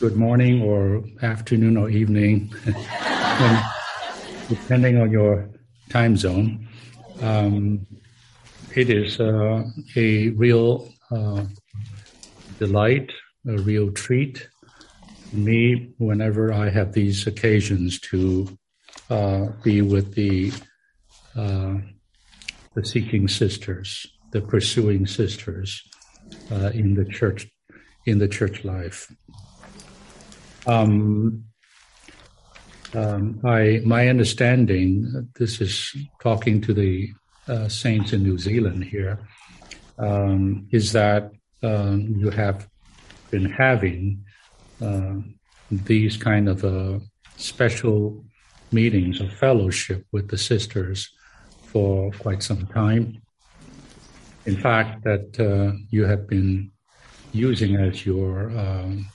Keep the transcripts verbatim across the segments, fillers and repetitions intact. good morning or afternoon or evening, depending on your time zone. Um, it is uh, a real uh, delight, a real treat for me whenever I have these occasions to uh, be with the, uh, the seeking sisters, the pursuing sisters uh, in the church, in the church life. Um, um, I, my understanding, this is talking to the uh, saints in New Zealand here, um, is that um, you have been having uh, these kind of uh, special meetings of fellowship with the sisters for quite some time. In fact, that uh, you have been using as your um,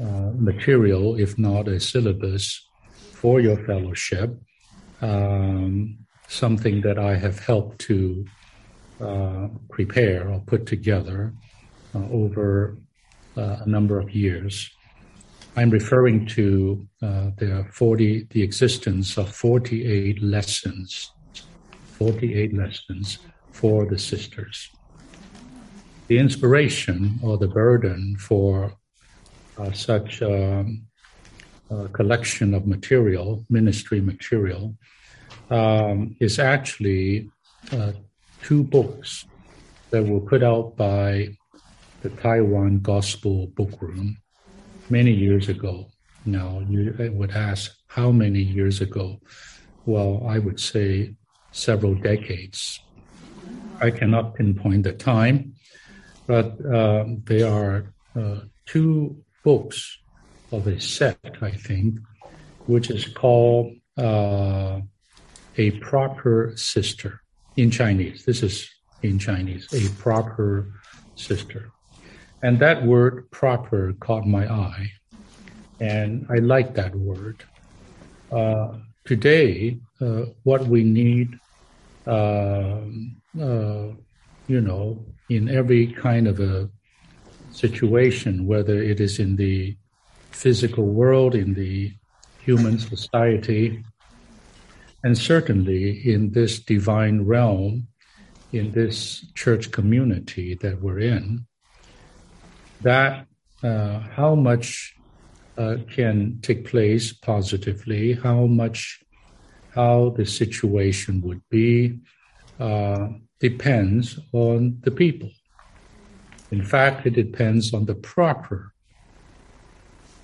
uh, material, if not a syllabus, for your fellowship, um, something that I have helped to uh, prepare or put together uh, over uh, a number of years. I'm referring to uh, the forty, the existence of forty-eight lessons, forty-eight lessons. For the sisters. The inspiration or the burden for uh, such um, a collection of material, ministry material, um, is actually uh, two books that were put out by the Taiwan Gospel Book Room many years ago. Now, you would ask, how many years ago? Well, I would say several decades. I cannot pinpoint the time, but uh, they are uh, two books of a set, I think, which is called uh, A Proper Sister in Chinese. This is in Chinese, A Proper Sister. And that word proper caught my eye, and I like that word. Uh, today, uh, what we need Uh, uh, you know, in every kind of a situation, whether it is in the physical world, in the human society, and certainly in this divine realm, in this church community that we're in, that uh, how much uh, can take place positively, how much How the situation would be uh, depends on the people. In fact, it depends on the proper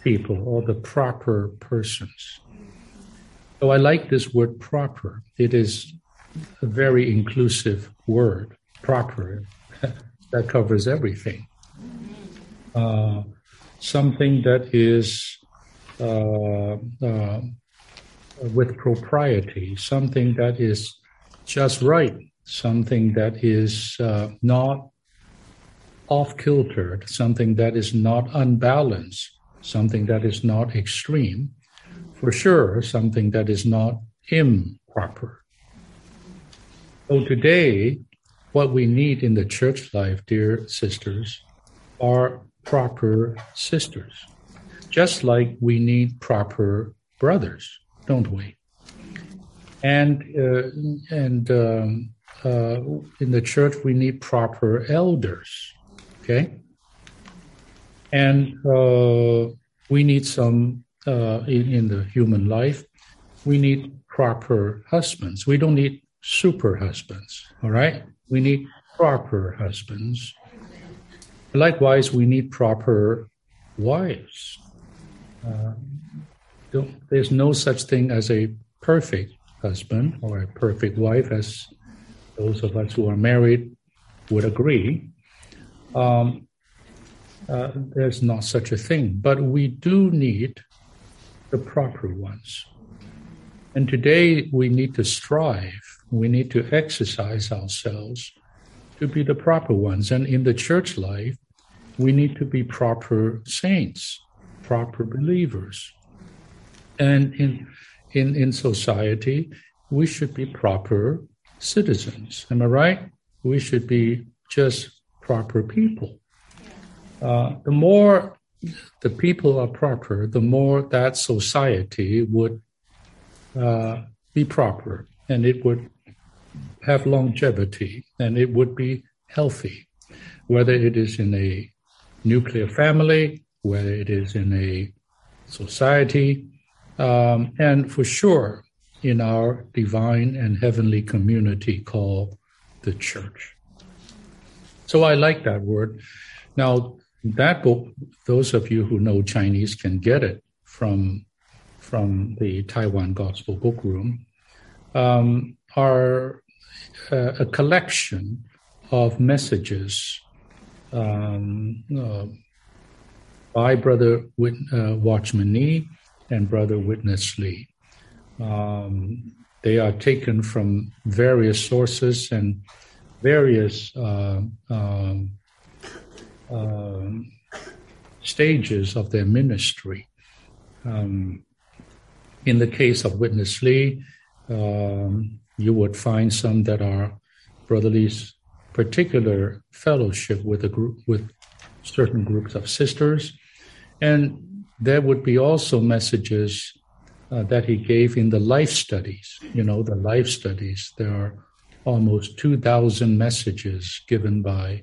people or the proper persons. So I like this word proper. It is a very inclusive word, proper. That covers everything. Uh, something that is... Uh, uh, with propriety, something that is just right, something that is uh, not off-kilter, something that is not unbalanced, something that is not extreme, for sure, something that is not improper. So today, what we need in the church life, dear sisters, are proper sisters, just like we need proper brothers. Don't we? And uh, and um, uh, in the church, we need proper elders, okay? And uh, we need some, uh, in, in the human life, we need proper husbands. We don't need super husbands, all right? We need proper husbands. Likewise, we need proper wives. Uh, There's no such thing as a perfect husband or a perfect wife, as those of us who are married would agree. Um, uh, there's not such a thing. But we do need the proper ones. And today we need to strive, we need to exercise ourselves to be the proper ones. And in the church life, we need to be proper saints, proper believers. And in, in in society, we should be proper citizens. Am I right? We should be just proper people. Uh, the more the people are proper, the more that society would uh, be proper, and it would have longevity, and it would be healthy, whether it is in a nuclear family, whether it is in a society, um, and for sure in our divine and heavenly community called the church. So I like that word. Now, that book, those of you who know Chinese can get it from from the Taiwan Gospel Book Room, um, are uh, a collection of messages um, uh, by Brother Wit- uh, Watchman Nee and Brother Witness Lee. Um, they are taken from various sources and various uh, um, uh, stages of their ministry. Um, in the case of Witness Lee, um, you would find some that are Brother Lee's particular fellowship with a group, with certain groups of sisters, and there would be also messages Uh, that he gave in the life studies. You know, the life studies, there are almost two thousand messages given by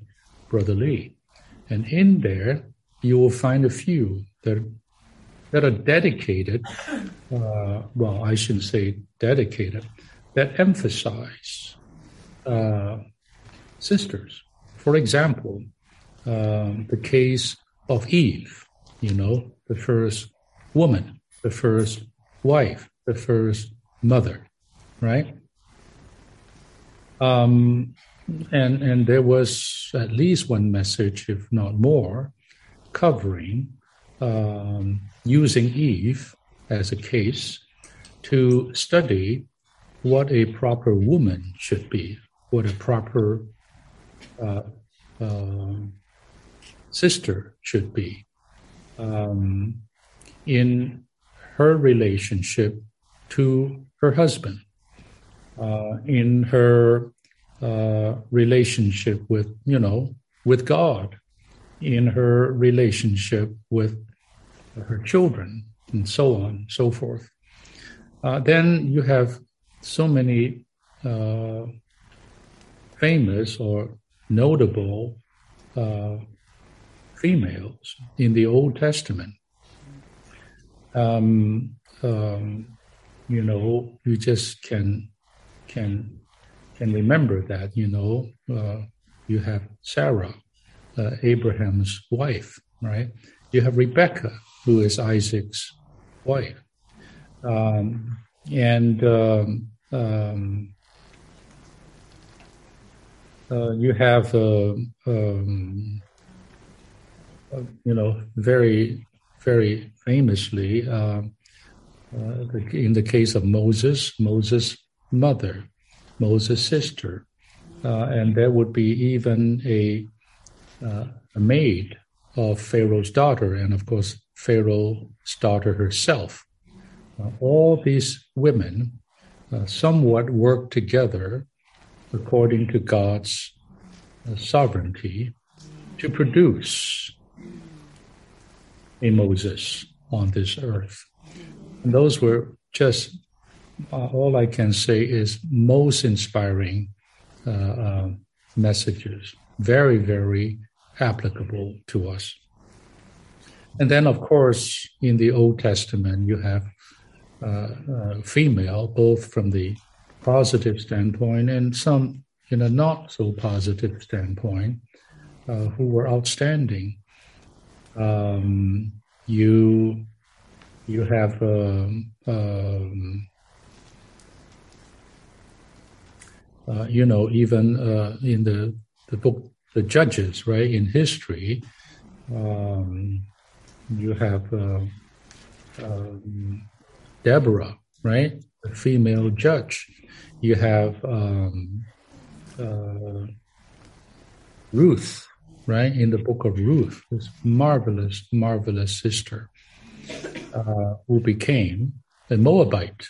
Brother Lee. And in there, you will find a few that, that are dedicated, uh, well, I shouldn't say dedicated, that emphasize uh, sisters. For example, um, the case of Eve, you know, the first woman, the first wife, the first mother, right? Um, and and there was at least one message, if not more, covering um, using Eve as a case to study what a proper woman should be, what a proper uh, uh, sister should be um, in her relationship to her husband, uh, in her uh, relationship with, you know, with God, in her relationship with her children, and so on and so forth. Uh, then you have so many uh, famous or notable uh, females in the Old Testament. Um, um, you know, you just can can can remember that. You know, uh, you have Sarah, uh, Abraham's wife, right? You have Rebecca, who is Isaac's wife, um, and um, um, uh, you have, uh, um, uh, you know, very. Very famously, uh, uh, in the case of Moses, Moses' mother, Moses' sister, uh, and there would be even a, uh, a maid of Pharaoh's daughter, and of course, Pharaoh's daughter herself. Uh, all these women uh, somewhat worked together according to God's uh, sovereignty to produce a Moses on this earth. And those were just, uh, all I can say is most inspiring uh, uh, messages, very, very applicable to us. And then, of course, in the Old Testament, you have uh, uh, female, both from the positive standpoint and some in a not so positive standpoint, uh, who were outstanding. Um, you, you have, um, um, uh, you know, even uh, in the, the book, the Judges, right, in history, um, you have uh, um, Deborah, right, a female judge. You have um, uh, Ruth, right, in the book of Ruth, this marvelous, marvelous sister uh, who became a Moabite,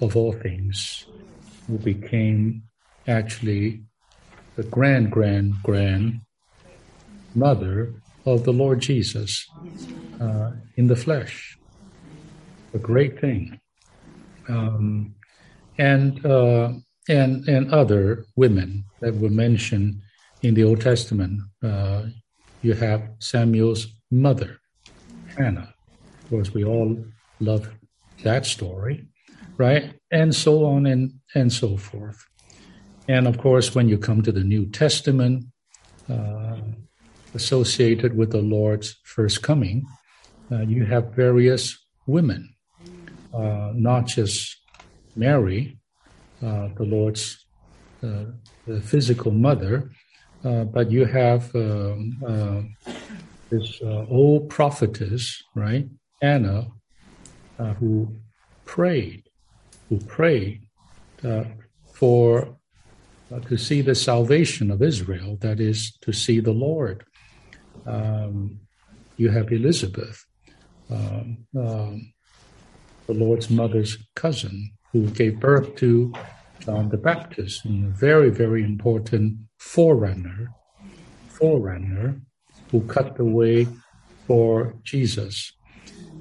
of all things, who became actually the grand, grand, grand mother of the Lord Jesus uh, in the flesh. A great thing. Um, and, uh, and, and other women that were mentioned in the Old Testament. Uh, you have Samuel's mother, Hannah. Of course, we all love that story, right? And so on and, and so forth. And of course, when you come to the New Testament, uh, associated with the Lord's first coming, uh, you have various women, uh, not just Mary, uh, the Lord's uh, the physical mother, uh, but you have um, uh, this uh, old prophetess, right, Anna, uh, who prayed, who prayed uh, for uh, to see the salvation of Israel, that is, to see the Lord. Um, you have Elizabeth, um, um, the Lord's mother's cousin, who gave birth to John the Baptist, and a very, very important forerunner, forerunner who cut the way for Jesus.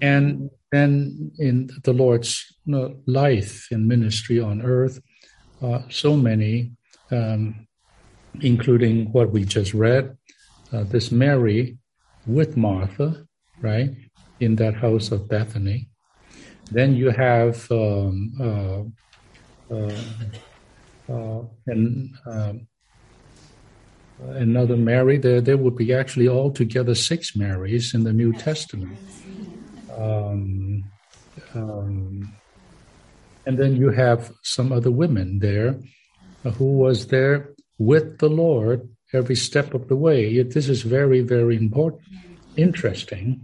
And then in the Lord's life and ministry on earth, uh, so many, um, including what we just read, Uh, this Mary with Martha, right, in that house of Bethany. Then you have um, uh, uh, uh, and, um, another Mary. There, there would be actually altogether six Marys in the New Testament. Um, um, and then you have some other women there who was there with the Lord every step of the way. This is very, very important, interesting.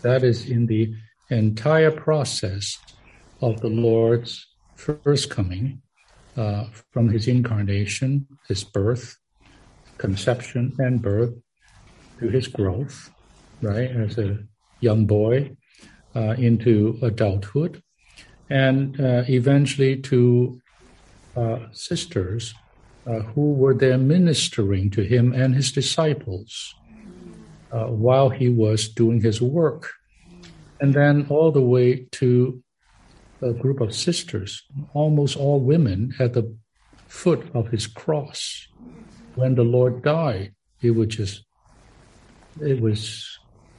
That is in the entire process of the Lord's first coming, uh, from his incarnation, his birth, conception and birth, to his growth, right, as a young boy, uh, into adulthood, and uh, eventually to uh, sisters, Uh, who were there ministering to him and his disciples uh, while he was doing his work. And then all the way to a group of sisters, almost all women, at the foot of his cross. When the Lord died, it was just, it was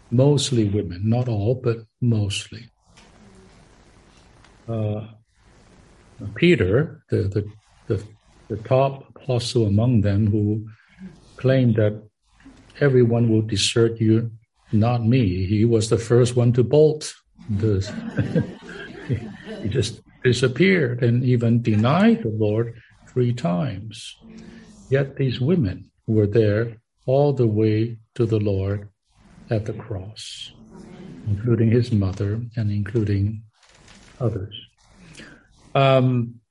mostly women, not all, but mostly. Uh, Peter, the the, the the top apostle among them, who claimed that everyone will desert you, not me. He was the first one to bolt. This. He just disappeared and even denied the Lord three times. Yet these women were there all the way to the Lord at the cross, including his mother and including others. Um,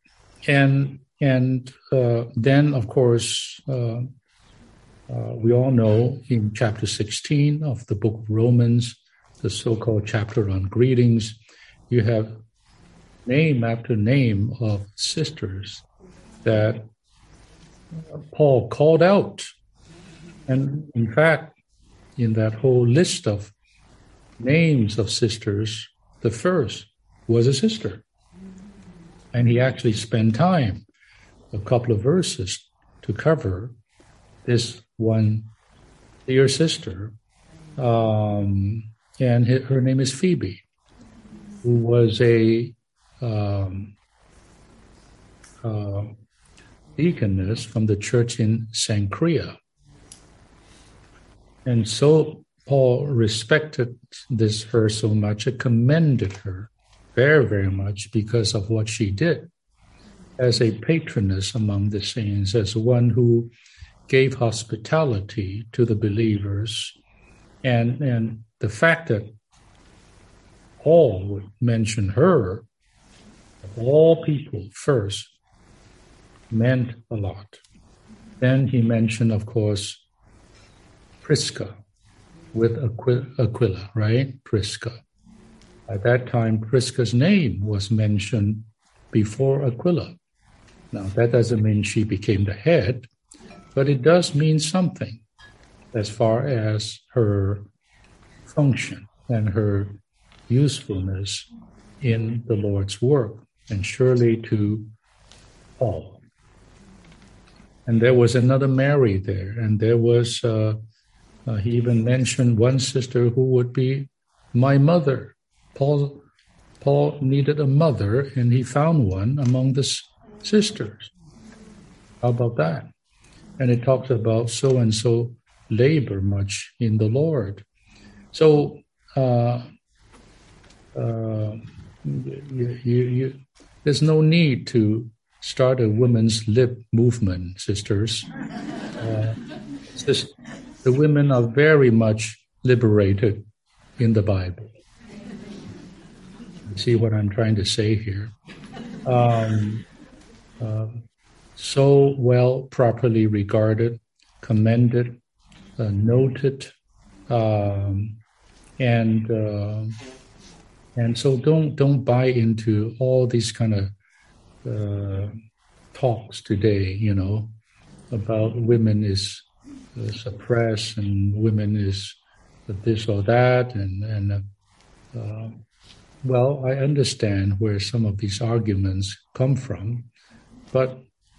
and And uh, then, of course, uh, uh, we all know in chapter sixteen of the book of Romans, the so-called chapter on greetings, you have name after name of sisters that Paul called out. And in fact, in that whole list of names of sisters, the first was a sister. And he actually spent time, a couple of verses, to cover this one dear sister. Um, and her name is Phoebe, who was a um, uh, deaconess from the church in Cenchrea. And so Paul respected this her so much, it commended her very, very much because of what she did, as a patroness among the saints, as one who gave hospitality to the believers. And, and the fact that Paul would mention her, of all people, first, meant a lot. Then he mentioned, of course, Prisca with Aqu- Aquila, right? Prisca. At that time, Prisca's name was mentioned before Aquila. Now, that doesn't mean she became the head, but it does mean something. as far as her function and her usefulness in the Lord's work, and surely to all. And there was another Mary there, and there was, uh, uh, he even mentioned one sister who would be my mother. Paul, Paul needed a mother, and he found one among the s- sisters. How about that? And it talks about so-and-so labor much in the Lord. So uh, uh, you, you, you, there's no need to start a women's lip movement, sisters. Uh, just, the women are very much liberated in the Bible. See what I'm trying to say here? Um, uh, so well, properly regarded, commended, uh, noted, um, and uh, and so don't don't buy into all these kind of Uh, talks today, you know, about women is uh, suppressed and women is this or that, and and uh, uh, well, I understand where some of these arguments come from, but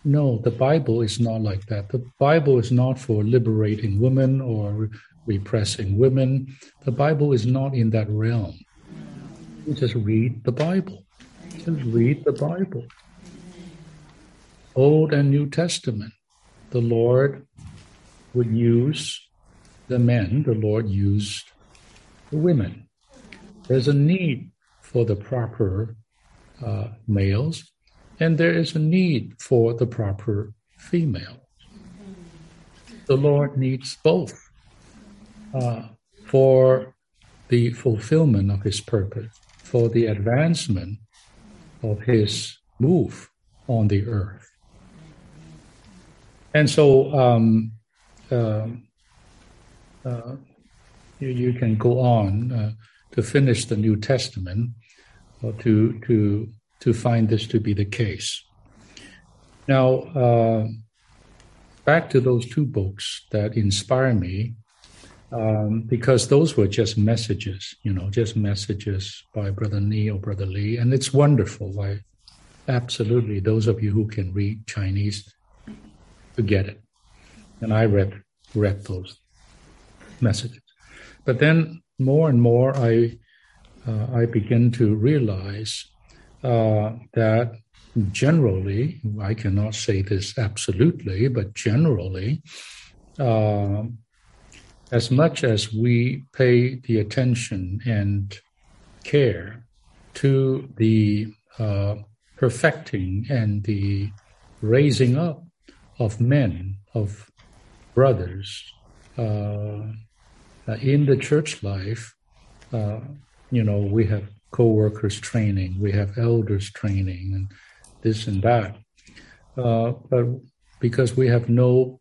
no, the Bible is not like that. The Bible is not for liberating women or re- repressing women. The Bible is not in that realm. You just read the Bible. Just read the Bible. Old and New Testament, the Lord would use the men, the Lord used the women. There's a need for the proper uh, males, and there is a need for the proper females. The Lord needs both uh, for the fulfillment of his purpose, for the advancement of his move on the earth. And so um, uh, uh, you, you can go on uh, to finish the New Testament uh, to to to find this to be the case. Now, uh, back to those two books that inspire me, um, because those were just messages, you know, just messages by Brother Nee or Brother Lee, and it's wonderful. I absolutely, those of you who can read Chinese, to get it. And I read read those messages. But then more and more I uh, I begin to realize uh, that generally, I cannot say this absolutely, but generally, uh, as much as we pay the attention and care to the uh, perfecting and the raising up of men, of brothers, uh, in the church life, uh, you know, we have co-workers training, we have elders training, and this and that. Uh, but because we have no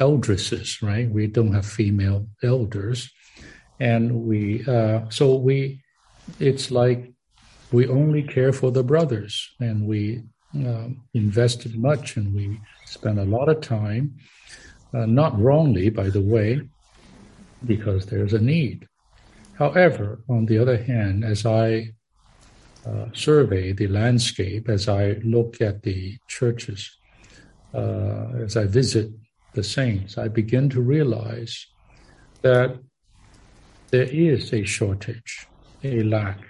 eldresses, right? We don't have female elders, and we uh, so we, it's like we only care for the brothers, and we uh, invested much, and we spent a lot of time, uh, not wrongly, by the way, because there's a need. However, on the other hand, as I uh, survey the landscape, as I look at the churches, uh, as I visit the saints, I begin to realize that there is a shortage, a lack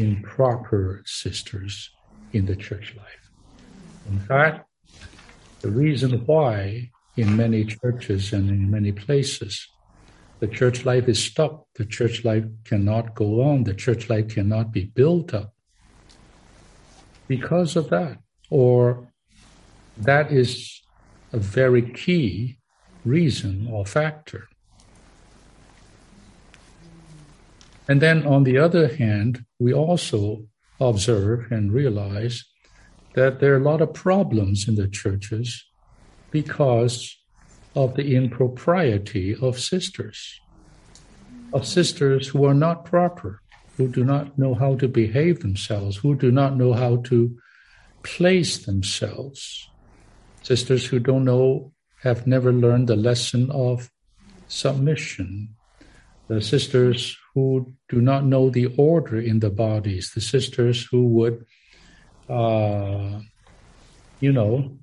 in proper sisters in the church life. In fact, the reason why in many churches and in many places, the church life is stuck, the church life cannot go on, the church life cannot be built up because of that, or that is a very key reason or factor. And then on the other hand, we also observe and realize that there are a lot of problems in the churches because of the impropriety of sisters, of sisters who are not proper, who do not know how to behave themselves, who do not know how to place themselves, sisters who don't know, have never learned the lesson of submission. The sisters who do not know the order in the bodies, the sisters who would, uh, you know,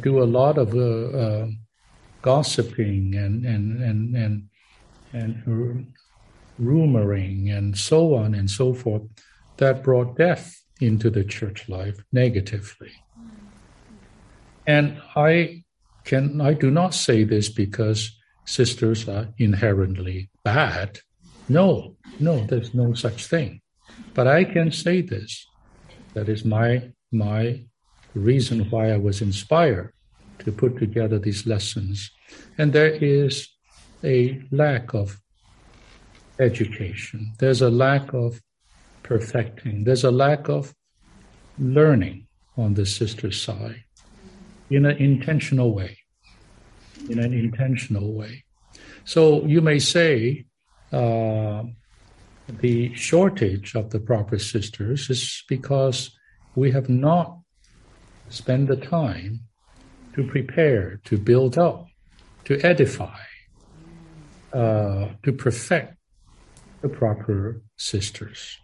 do a lot of uh, uh, gossiping and and and and and rumoring and so on and so forth, that brought death into the church life negatively. And I can I do not say this because sisters are inherently bad. No, no, there's no such thing. But I can say this. That is my my reason why I was inspired to put together these lessons. And there is a lack of education. There's a lack of perfecting. There's a lack of learning on the sister's side in an intentional way. In an intentional way. So you may say uh, the shortage of the proper sisters is because we have not spent the time to prepare, to build up, to edify, uh, to perfect the proper sisters.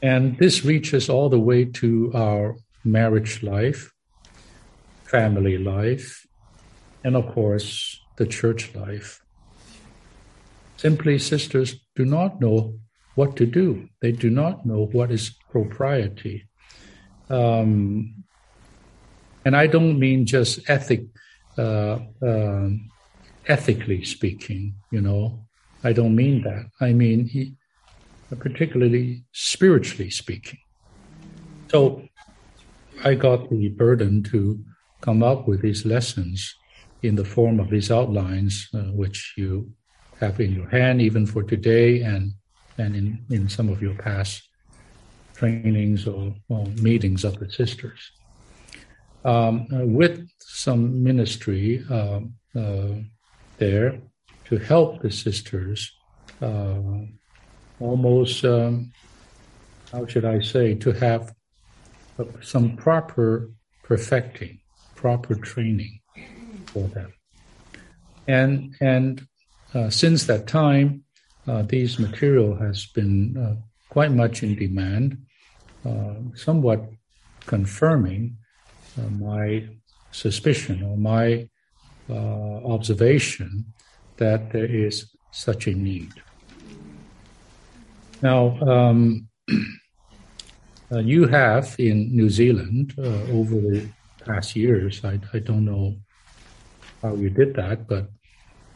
And this reaches all the way to our marriage life, family life, and of course, the church life. Simply, sisters do not know what to do. They do not know what is propriety. Um, and I don't mean just ethic, uh, uh, ethically speaking, you know. I don't mean that. I mean, he, particularly spiritually speaking. So I got the burden to come up with these lessons in the form of these outlines, uh, which you have in your hand, even for today, and and in, in some of your past trainings or, or meetings of the sisters, um, with some ministry uh, uh, there to help the sisters, uh, almost, um, how should I say, to have some proper perfecting, proper training for them. And and uh, since that time, uh, these material has been uh, quite much in demand, uh, somewhat confirming uh, my suspicion or my uh, observation that there is such a need. Now, um, uh, you have in New Zealand uh, over the past years, I, I don't know how you did that, but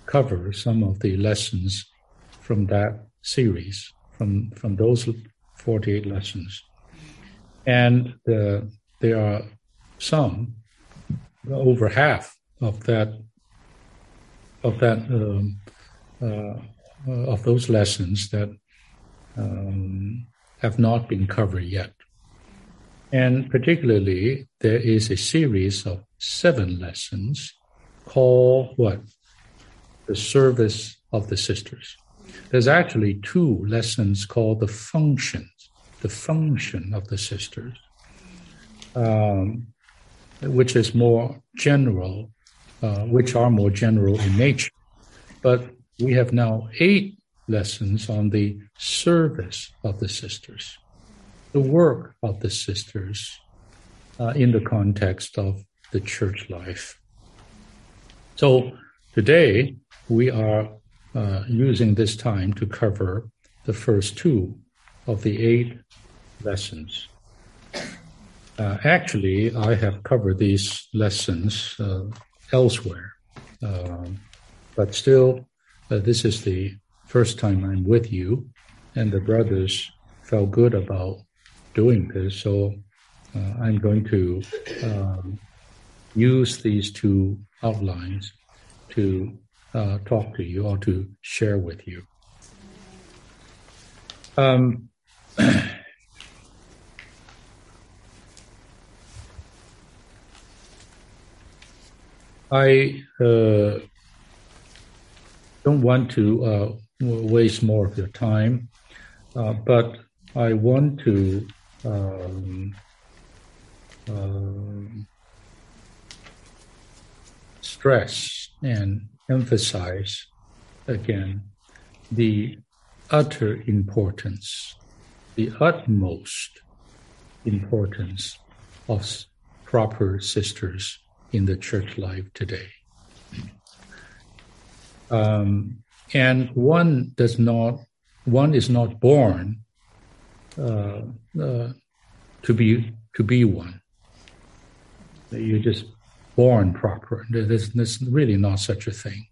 cover some of the lessons from that series, from, from those forty-eight lessons. And uh, there are some, over half of that of that um, uh, of those lessons that um, have not been covered yet. And particularly, there is a series of seven lessons called what? The service of the sisters. There's actually two lessons called the functions, the function of the sisters, um, which is more general, uh, which are more general in nature. But we have now eight lessons on the service of the sisters, the work of the sisters uh, in the context of the church life. So today, we are uh, using this time to cover the first two of the eight lessons. Uh, actually, I have covered these lessons uh, elsewhere, uh, but still, uh, this is the first time I'm with you, and the brothers felt good about doing this, so uh, I'm going to um, use these two outlines to uh, talk to you or to share with you. Um, I uh, don't want to uh, waste more of your time, uh, but I want to Um, um, stress and emphasize again the utter importance, the utmost importance of proper sisters in the church life today. Um, and one does not, one is not born uh, uh, to be to be one. You're just born proper. There's, there's really not such a thing.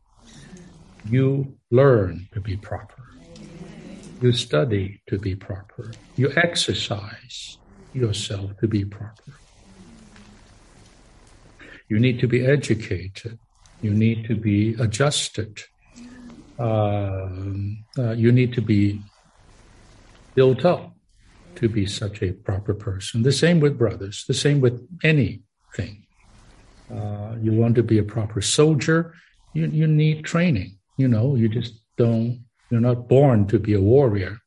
You learn to be proper. You study to be proper. You exercise yourself to be proper. You need to be educated. You need to be adjusted. Um, uh, you need to be built up to be such a proper person. The same with brothers. The same with anything. Uh, you want to be a proper soldier. You, you need training. You know, you just don't, you're not born to be a warrior.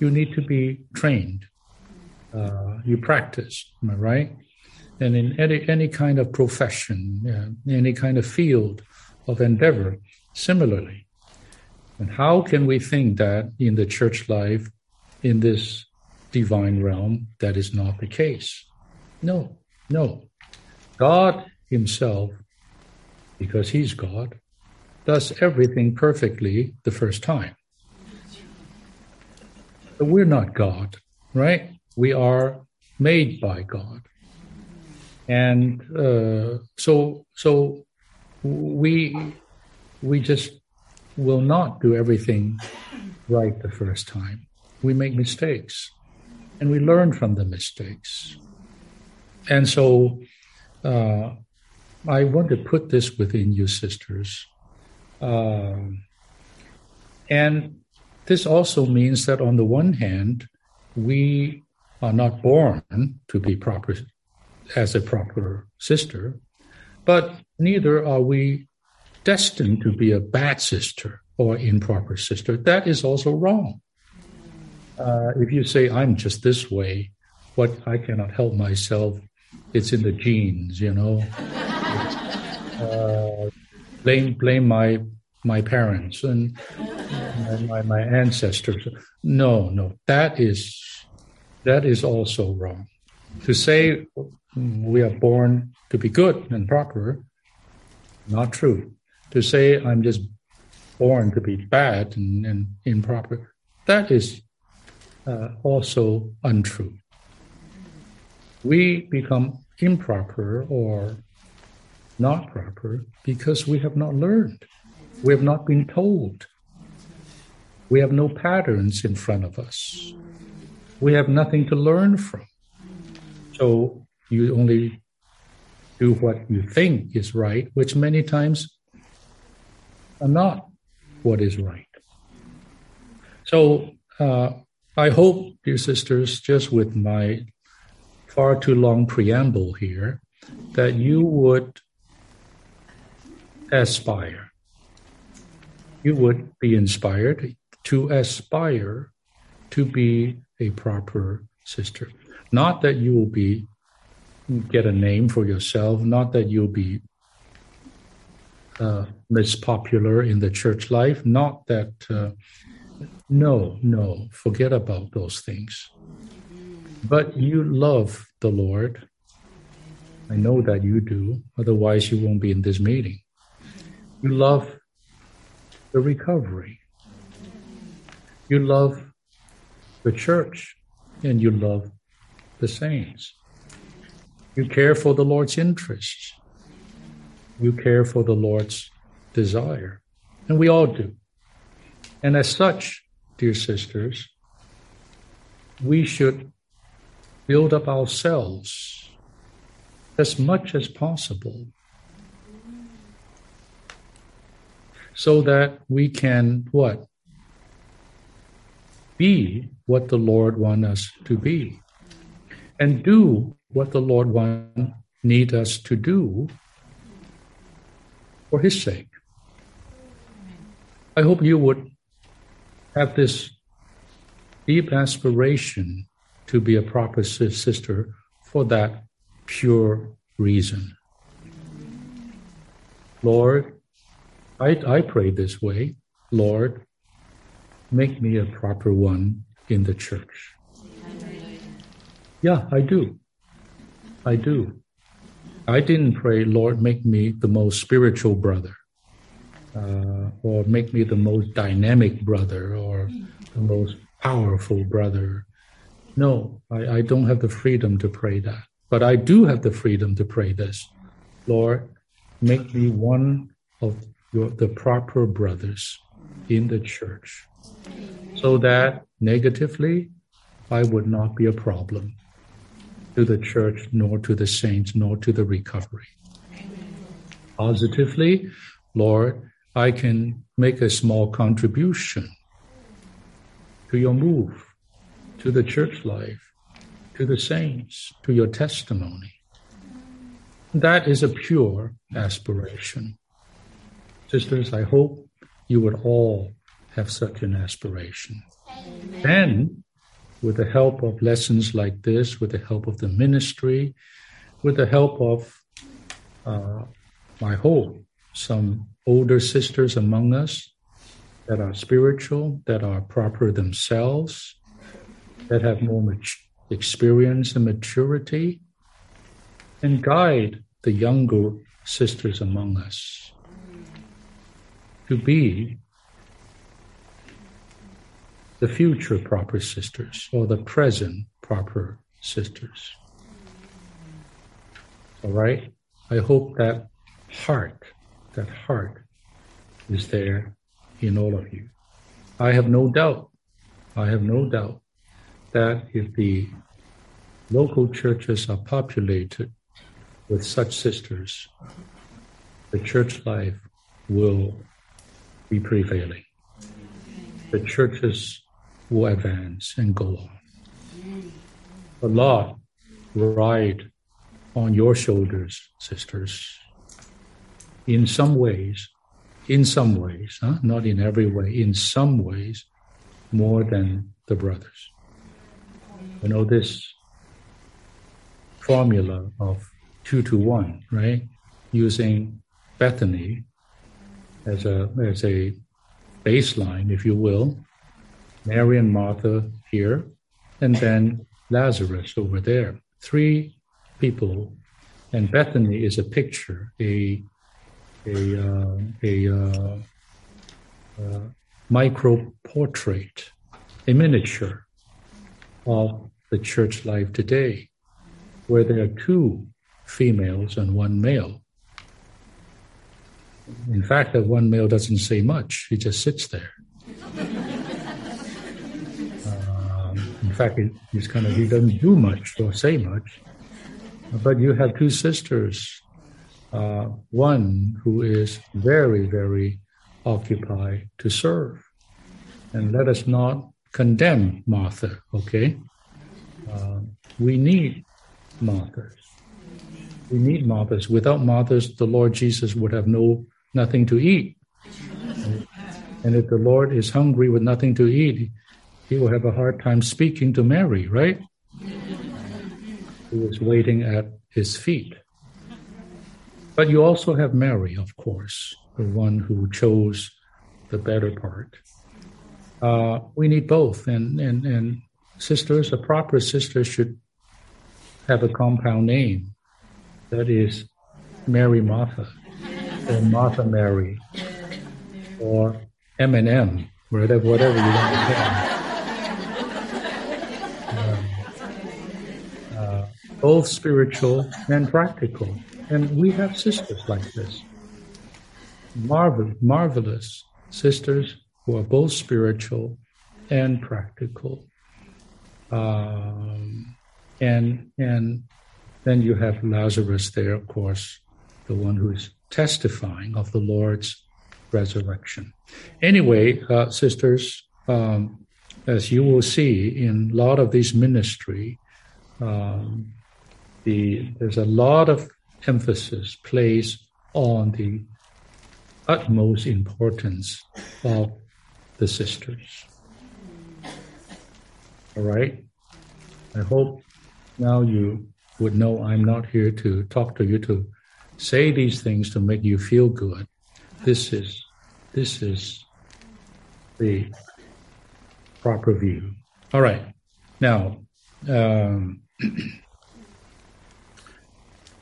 You need to be trained. Uh, you practice, am I right? And in any, any kind of profession, uh, any kind of field of endeavor, similarly. And how can we think that in the church life, in this divine realm, that is not the case? No, no. God himself, because he's God, does everything perfectly the first time. But we're not God, right? We are made by God. And uh, so, so we we just will not do everything right the first time. We make mistakes, and we learn from the mistakes. And so, uh, I want to put this within you, sisters. Uh, and this also means that on the one hand, we are not born to be proper as a proper sister, but neither are we destined to be a bad sister or improper sister. That is also wrong. Uh, if you say, I'm just this way, what I cannot help myself, it's in the genes, you know. uh, blame blame my my parents and my, my ancestors. No, no, that is that is also wrong. To say we are born to be good and proper, not true. To say I'm just born to be bad and, and improper, that is uh, also untrue. We become improper or not proper because we have not learned. We have not been told. We have no patterns in front of us. We have nothing to learn from. So you only do what you think is right, which many times are not what is right. So uh, I hope, dear sisters, just with my far too long preamble here, that you would aspire. You would be inspired to aspire to be a proper sister. Not that you will be get a name for yourself, not that you'll be uh, less popular in the church life, not that, uh, no, no, forget about those things. But you love the Lord. I know that you do, otherwise you won't be in this meeting. You love the recovery. You love the church, and you love the saints. You care for the Lord's interests. You care for the Lord's desire. And we all do. And as such, dear sisters, we should build up ourselves as much as possible so that we can, what? Be what the Lord wants us to be and do what the Lord wants need us to do for his sake. I hope you would have this deep aspiration to be a proper sister for that pure reason. Lord, I, I pray this way. Lord, make me a proper one in the church. Yeah, I do. I do. I didn't pray, Lord, make me the most spiritual brother, uh, or make me the most dynamic brother, or the most powerful brother. No, I, I don't have the freedom to pray that. But I do have the freedom to pray this. Lord, make me one of your, the proper brothers in the church, so that negatively I would not be a problem to the church, nor to the saints, nor to the recovery. Positively, Lord, I can make a small contribution to your move, to the church life, to the saints, to your testimony. That is a pure aspiration. Sisters, I hope you would all have such an aspiration. Amen. Then, with the help of lessons like this, with the help of the ministry, with the help of, uh, I hope, some older sisters among us that are spiritual, that are proper themselves, that have more mat- experience and maturity, and guide the younger sisters among us to be the future proper sisters, or the present proper sisters. All right? I hope that heart, that heart is there in all of you. I have no doubt, I have no doubt that if the local churches are populated with such sisters, the church life will be prevailing. The churches will advance and go on. The Lord will ride on your shoulders, sisters. In some ways, in some ways, huh? Not in every way, in some ways, more than the brothers. You know this formula of two to one, right? Using Bethany as a as a baseline, if you will. Mary and Martha here, and then Lazarus over there. Three people, and Bethany is a picture, a a uh, a uh, uh, micro portrait, a miniature of the church life today, where there are two females and one male. In fact, that one male doesn't say much. He just sits there. um, in fact, he, he's kind of, he doesn't do much or say much. But you have two sisters, uh, one who is very, very occupied to serve. And let us not condemn Martha, okay? Uh, we need Marthas. We need Marthas. Without Marthas, the Lord Jesus would have no nothing to eat. And if the Lord is hungry with nothing to eat, he will have a hard time speaking to Mary, right? Who is waiting at his feet. But you also have Mary, of course, the one who chose the better part. Uh, we need both, and, and, and sisters, a proper sister should have a compound name. That is Mary Martha, or Martha Mary, or M and M, whatever, whatever you want to say. Um, uh, both spiritual and practical. And we have sisters like this. Marvel, marvelous sisters who are both spiritual and practical. Um, and, and, Then you have Lazarus there, of course, the one who is testifying of the Lord's resurrection. Anyway, uh, sisters, um, as you will see in a lot of these ministry, um, the, there's a lot of emphasis placed on the utmost importance of the sisters. All right? I hope now you would know I'm not here to talk to you to say these things to make you feel good. This is this is the proper view. All right. Now, um,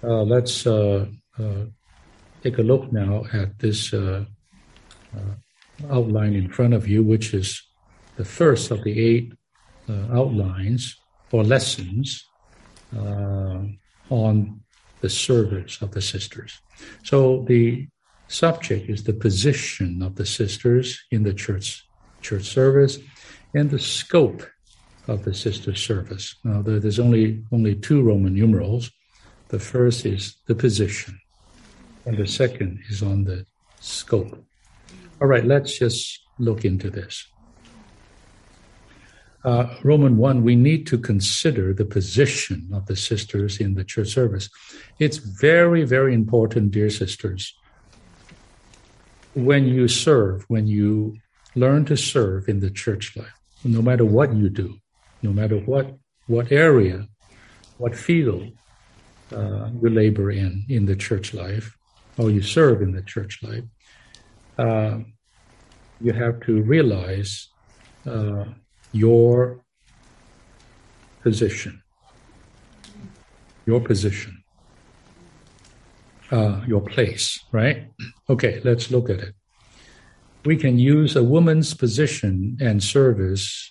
uh, let's uh, uh, take a look now at this uh, uh, outline in front of you, which is the first of the eight uh, outlines or lessons uh, on the service of the sisters. So the subject is the position of the sisters in the church church service and the scope of the sisters' service. Now, there's only only two Roman numerals. The first is the position, and the second is on the scope. All right, let's just look into this. Uh, Roman one, we need to consider the position of the sisters in the church service. It's very, very important, dear sisters. When you serve, when you learn to serve in the church life, no matter what you do, no matter what what area, what field uh, you labor in, in the church life, or you serve in the church life, uh, you have to realize uh, your position, your position, uh, your place, right? Okay, let's look at it. We can use a woman's position and service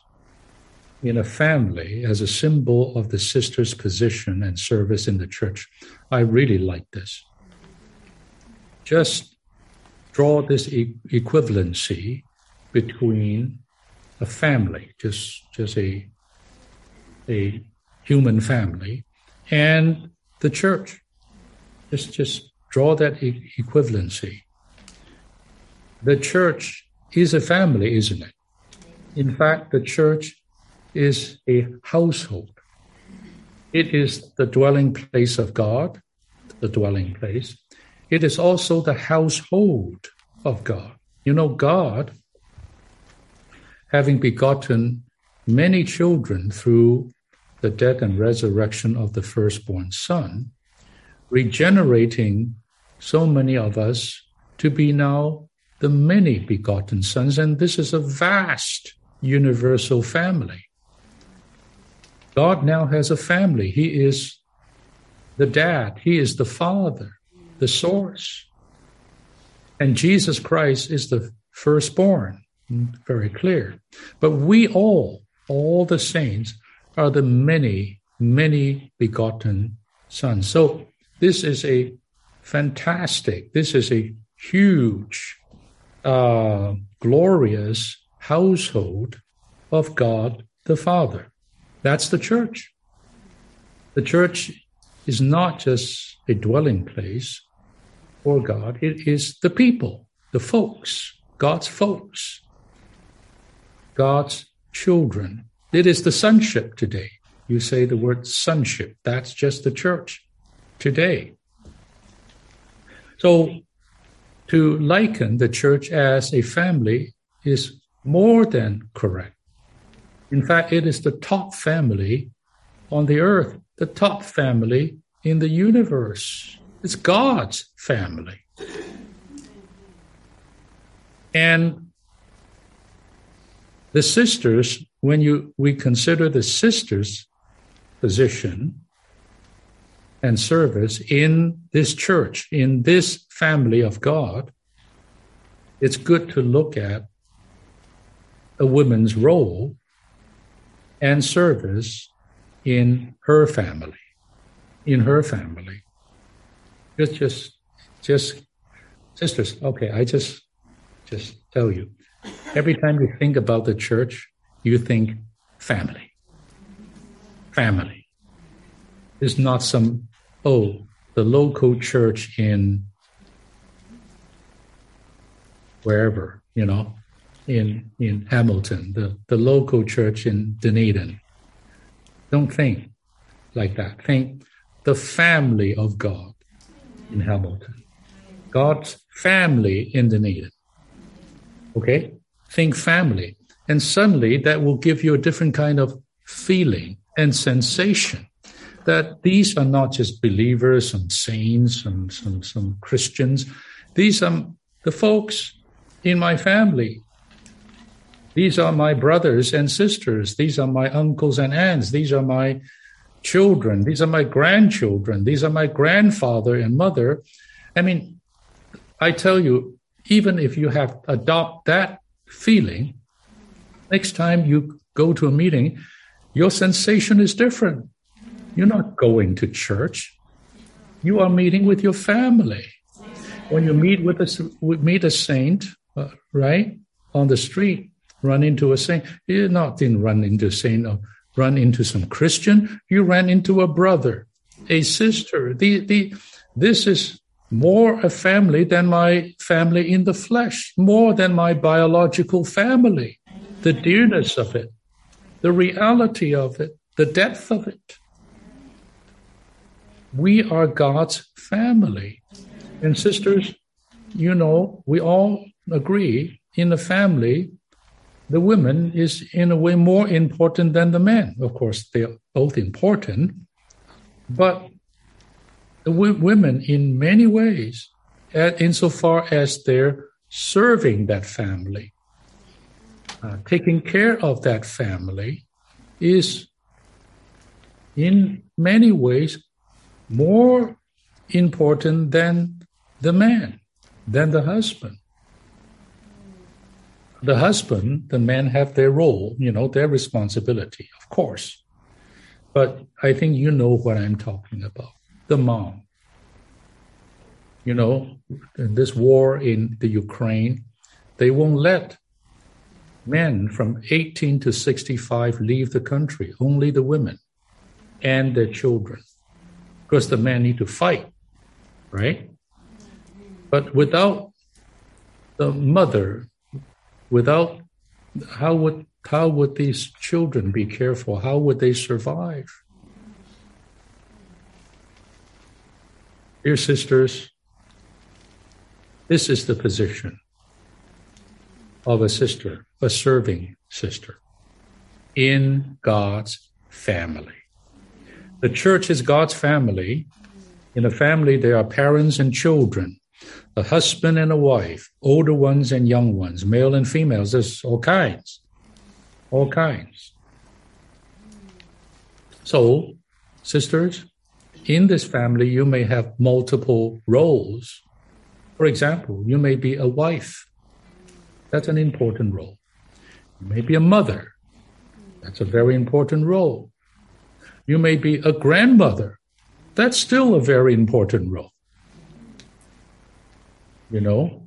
in a family as a symbol of the sister's position and service in the church. I really like this. Just draw this e- equivalency between a family, just just a a human family, and the church. Just just draw that e- equivalency. The church is a family, isn't it? In fact, the church is a household. It is the dwelling place of God, the dwelling place. It is also the household of God. You know, God, having begotten many children through the death and resurrection of the firstborn Son, regenerating so many of us to be now the many begotten sons, and this is a vast universal family. God now has a family. He is the dad. He is the father, the source. And Jesus Christ is the firstborn. Very clear. But we all, all the saints, are the many, many begotten sons. So this is a fantastic, this is a huge, uh, glorious household of God the Father. That's the church. The church is not just a dwelling place for God. It is the people, the folks, God's folks. God's children. It is the sonship today. You say the word sonship. That's just the church today. So to liken the church as a family is more than correct. In fact, it is the top family on the earth, the top family in the universe. It's God's family. And the sisters, when you we consider the sisters' position and service in this church, in this family of God, it's good to look at a woman's role and service in her family, in her family. Just, just, just, sisters, okay, I just, just tell you. Every time you think about the church, you think family. Family. It's not some, oh, the local church in wherever, you know, in in Hamilton, the, the local church in Dunedin. Don't think like that. Think the family of God in Hamilton. God's family in Dunedin. Okay? Think family. And suddenly that will give you a different kind of feeling and sensation. that these are not just believers and saints and some, some Christians. These are the folks in my family. These are my brothers and sisters. These are my uncles and aunts. These are my children. These are my grandchildren. These are my grandfather and mother. I mean, I tell you, even if you have adopt that feeling, next time you go to a meeting, your sensation is different. You're not going to church. You are meeting with your family. When you meet with a, meet a saint, uh, right, on the street, run into a saint, you're not in run into a saint, no. Run into some Christian, you ran into a brother, a sister. The, the, this is more a family than my family in the flesh, more than my biological family, the dearness of it, the reality of it, the depth of it. We are God's family. And sisters, you know, we all agree in the family, the women is in a way more important than the men. Of course, they are both important, but the w- women in many ways, at, insofar as they're serving that family, uh, taking care of that family, is in many ways more important than the man, than the husband. The husband, the men have their role, you know, their responsibility, of course. But I think you know what I'm talking about, the mom. You know, in this war in the Ukraine, they won't let men from eighteen to sixty-five leave the country, only the women and their children, because the men need to fight, right? But without the mother, Without, how would how would these children be cared for? How would they survive? Dear sisters, this is the position of a sister, a serving sister, in God's family. The church is God's family. In a family, there are parents and children, a husband and a wife, older ones and young ones, male and females, there's all kinds, all kinds. So, sisters, in this family, you may have multiple roles. For example, you may be a wife. That's an important role. You may be a mother. That's a very important role. You may be a grandmother. That's still a very important role. You know,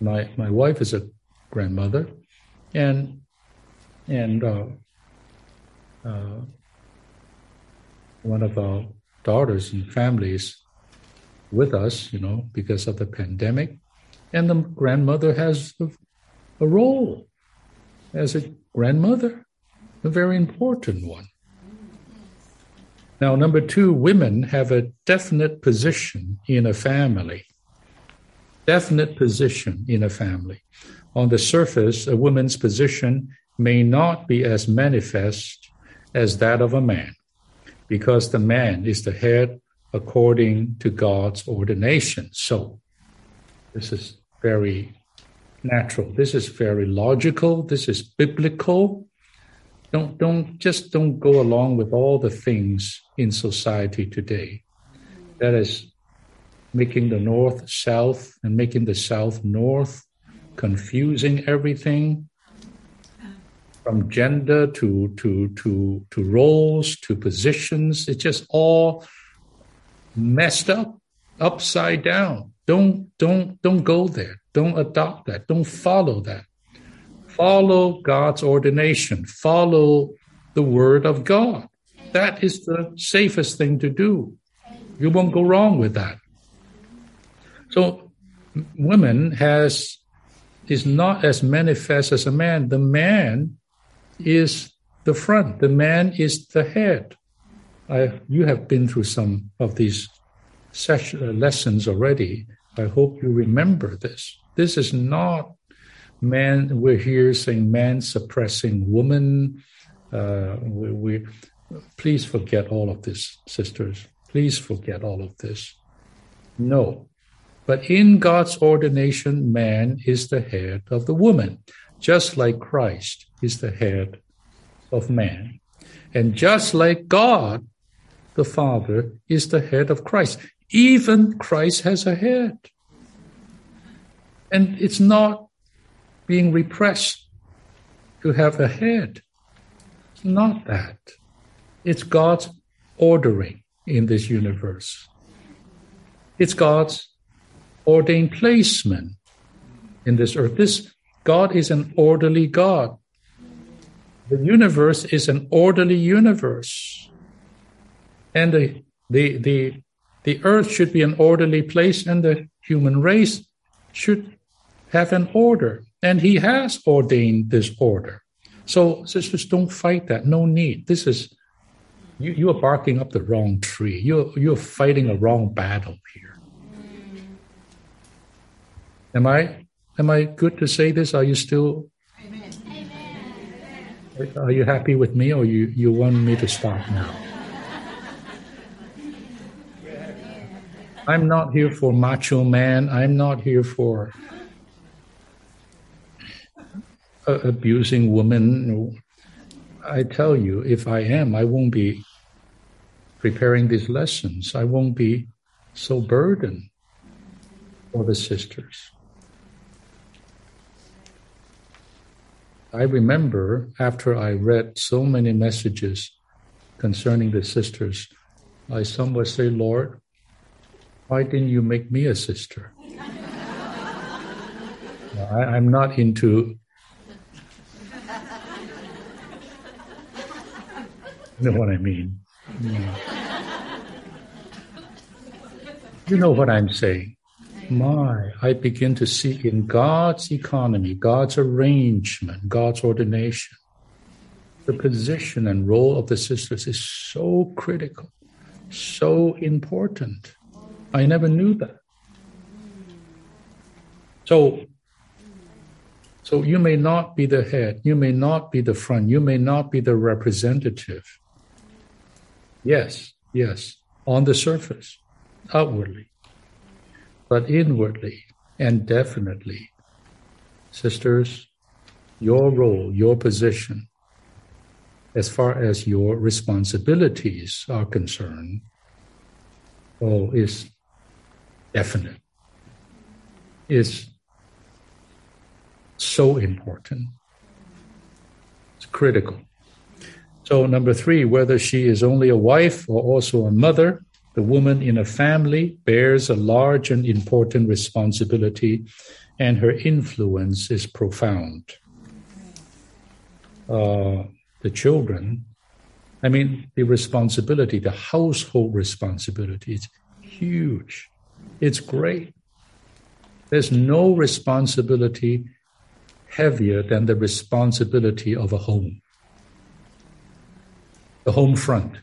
my my wife is a grandmother, and and uh, uh, one of our daughters and families with us, you know, because of the pandemic, and the grandmother has a, a role as a grandmother, a very important one. Now, number two, women have a definite position in a family. Definite position in a family. On the surface, a woman's position may not be as manifest as that of a man, because the man is the head according to God's ordination. So, this is very natural. This is very logical. This is biblical. Don't, don't, just don't go along with all the things in society today. That is making the north south and making the south north, confusing everything from gender to to to to roles to positions. It's just all messed up, upside down. Don't don't don't go there. Don't adopt that. Don't follow that. Follow God's ordination. Follow the word of God. That is the safest thing to do. You won't go wrong with that. So, woman has is not as manifest as a man. The man is the front. The man is the head. I, you have been through some of these session, uh, lessons already. I hope you remember this. This is not man. We're here saying man suppressing woman. Uh, we, we Please forget all of this, sisters. Please forget all of this. No. But in God's ordination, man is the head of the woman, just like Christ is the head of man. And just like God, the Father, is the head of Christ. Even Christ has a head. And it's not being repressed to have a head. It's not that. It's God's ordering in this universe. It's God's ordained placement in this earth. This God is an orderly God. The universe is an orderly universe. And the the the, the earth should be an orderly place, and the human race should have an order. And he has ordained this order. So sisters, don't fight that. No need. This is you, you are barking up the wrong tree. You're you're fighting a wrong battle here. Am I am I good to say this? Are you still Amen. Amen. Are you happy with me, or you, you want me to stop now? I'm not here for macho man. I'm not here for uh, abusing women. I tell you, if I am, I won't be preparing these lessons. I won't be so burdened for the sisters. I remember after I read so many messages concerning the sisters, I somewhat say, Lord, why didn't you make me a sister? I, I'm not into... You know what I mean? No. You know what I'm saying. My, I begin to see in God's economy, God's arrangement, God's ordination, the position and role of the sisters is so critical, so important. I never knew that. So, so you may not be the head, you may not be the front, you may not be the representative. Yes, yes, on the surface, outwardly. But inwardly and definitely, sisters, your role, your position, as far as your responsibilities are concerned, oh, is definite, is so important. It's critical. So number three, whether she is only a wife or also a mother, the woman in a family bears a large and important responsibility, and her influence is profound. Uh, the children, I mean, the responsibility, the household responsibility, it's huge. It's great. There's no responsibility heavier than the responsibility of a home. The home front.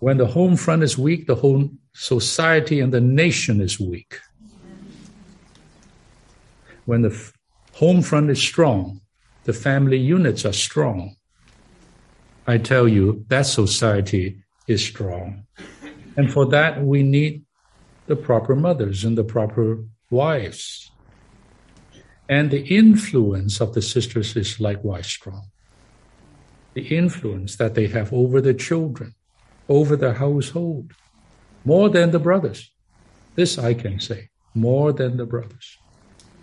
When the home front is weak, the whole society and the nation is weak. When the f- home front is strong, the family units are strong. I tell you, that society is strong. And for that, we need the proper mothers and the proper wives. And the influence of the sisters is likewise strong. The influence that they have over the children, over the household, more than the brothers. This I can say, more than the brothers,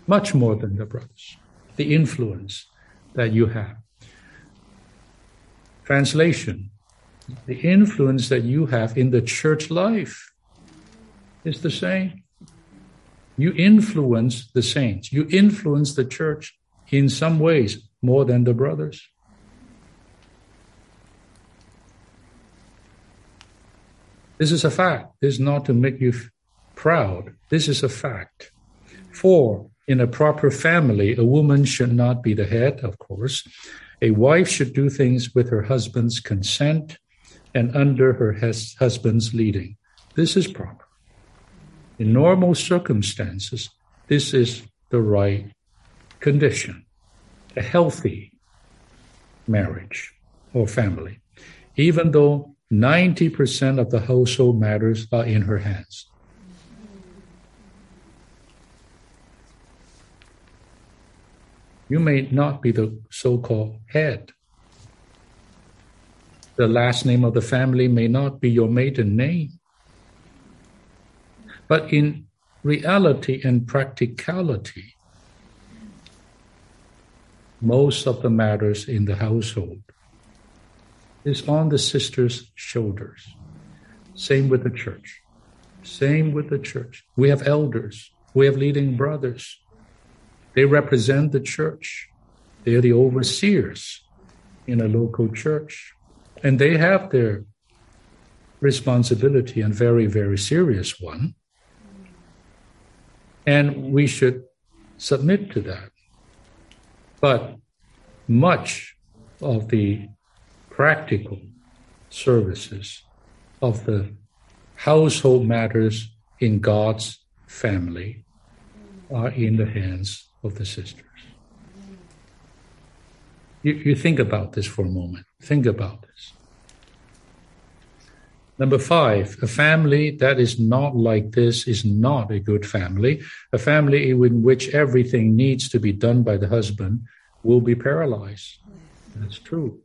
much more than the brothers, the influence that you have. Translation, the influence that you have in the church life is the same. You influence the saints. You influence the church in some ways more than the brothers. This is a fact. This is not to make you proud. This is a fact. For in a proper family, a woman should not be the head, of course. A wife should do things with her husband's consent and under her hus- husband's leading. This is proper. In normal circumstances, this is the right condition. A healthy marriage or family. even though ninety percent of the household matters are in her hands. You may not be the so-called head. The last name of the family may not be your maiden name. But in reality and practicality, most of the matters in the household is on the sister's shoulders. Same with the church. Same with the church. We have elders. We have leading brothers. They represent the church. They are the overseers in a local church. And they have their responsibility, and very, very serious one. And we should submit to that. But much of the practical services of the household matters in God's family are in the hands of the sisters. You, you think about this for a moment. Think about this. Number five, a family that is not like this is not a good family. A family in which everything needs to be done by the husband will be paralyzed. That's true.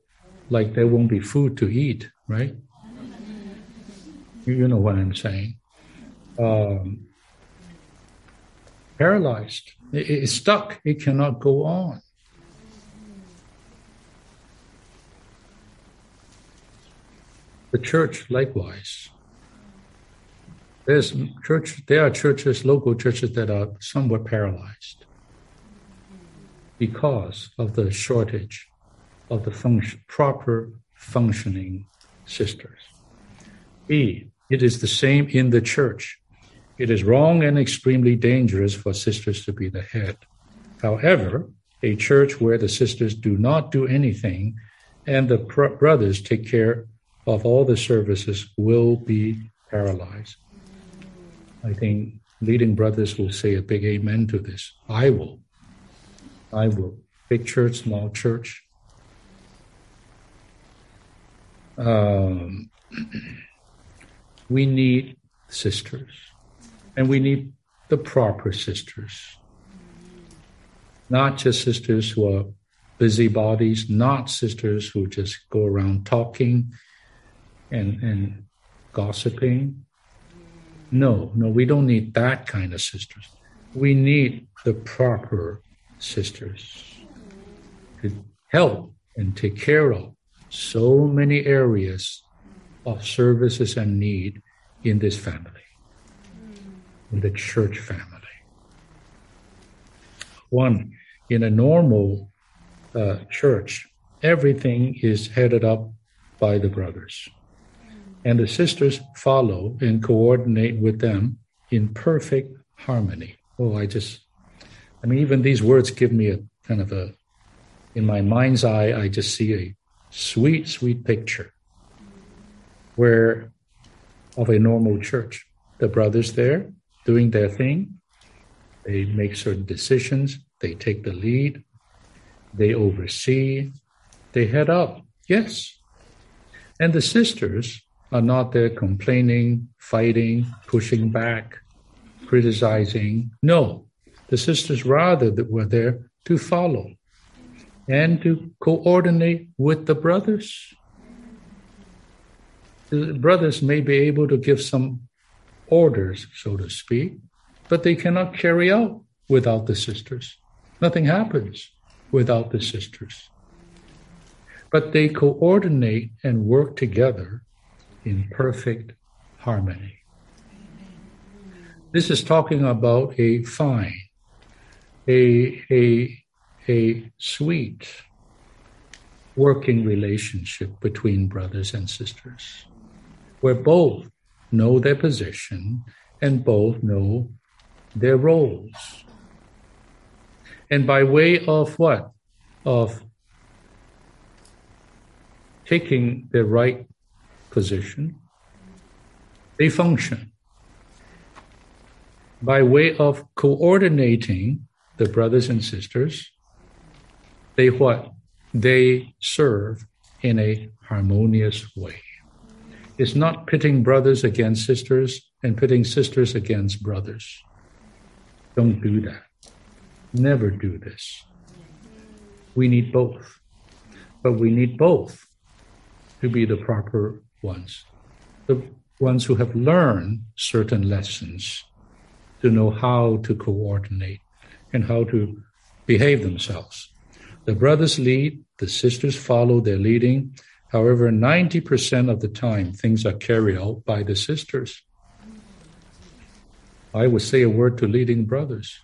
Like there won't be food to eat, right? You know what I'm saying. Um, paralyzed. It, it's stuck. It cannot go on. The church, likewise. There's church. There are churches, local churches, that are somewhat paralyzed because of the shortage of the function, proper functioning sisters. E, it is the same in the church. It is wrong and extremely dangerous for sisters to be the head. However, a church where the sisters do not do anything and the pr- brothers take care of all the services will be paralyzed. I think leading brothers will say a big amen to this. I will. I will. Big church, small church. Um, we need sisters. And we need the proper sisters. Not just sisters who are busybodies, not sisters who just go around talking And, and gossiping. No, no, we don't need that kind of sisters. We need the proper sisters to help and take care of so many areas of services and need in this family, in the church family. One, in a normal uh, church, everything is headed up by the brothers. And the sisters follow and coordinate with them in perfect harmony. Oh, I just, I mean, even these words give me a kind of a, in my mind's eye, I just see a sweet, sweet picture where, of a normal church, the brothers there doing their thing, they make certain decisions, they take the lead, they oversee, they head up, yes. And the sisters are not there complaining, fighting, pushing back, criticizing. No, the sisters rather that were there to follow and to coordinate with the brothers. The brothers may be able to give some orders, so to speak, but they cannot carry out without the sisters. Nothing happens without the sisters. But they coordinate and work together in perfect harmony. This is talking about a fine, a, a, a sweet working relationship between brothers and sisters, where both know their position and both know their roles. And by way of what? Of taking their right position, they function. By way of coordinating the brothers and sisters, they what? They serve in a harmonious way. It's not pitting brothers against sisters and pitting sisters against brothers. Don't do that. Never do this. We need both. But we need both to be the proper ones, the ones who have learned certain lessons, to know how to coordinate and how to behave themselves. The brothers lead, the sisters follow their leading. However, ninety percent of the time, things are carried out by the sisters. I would say a word to leading brothers.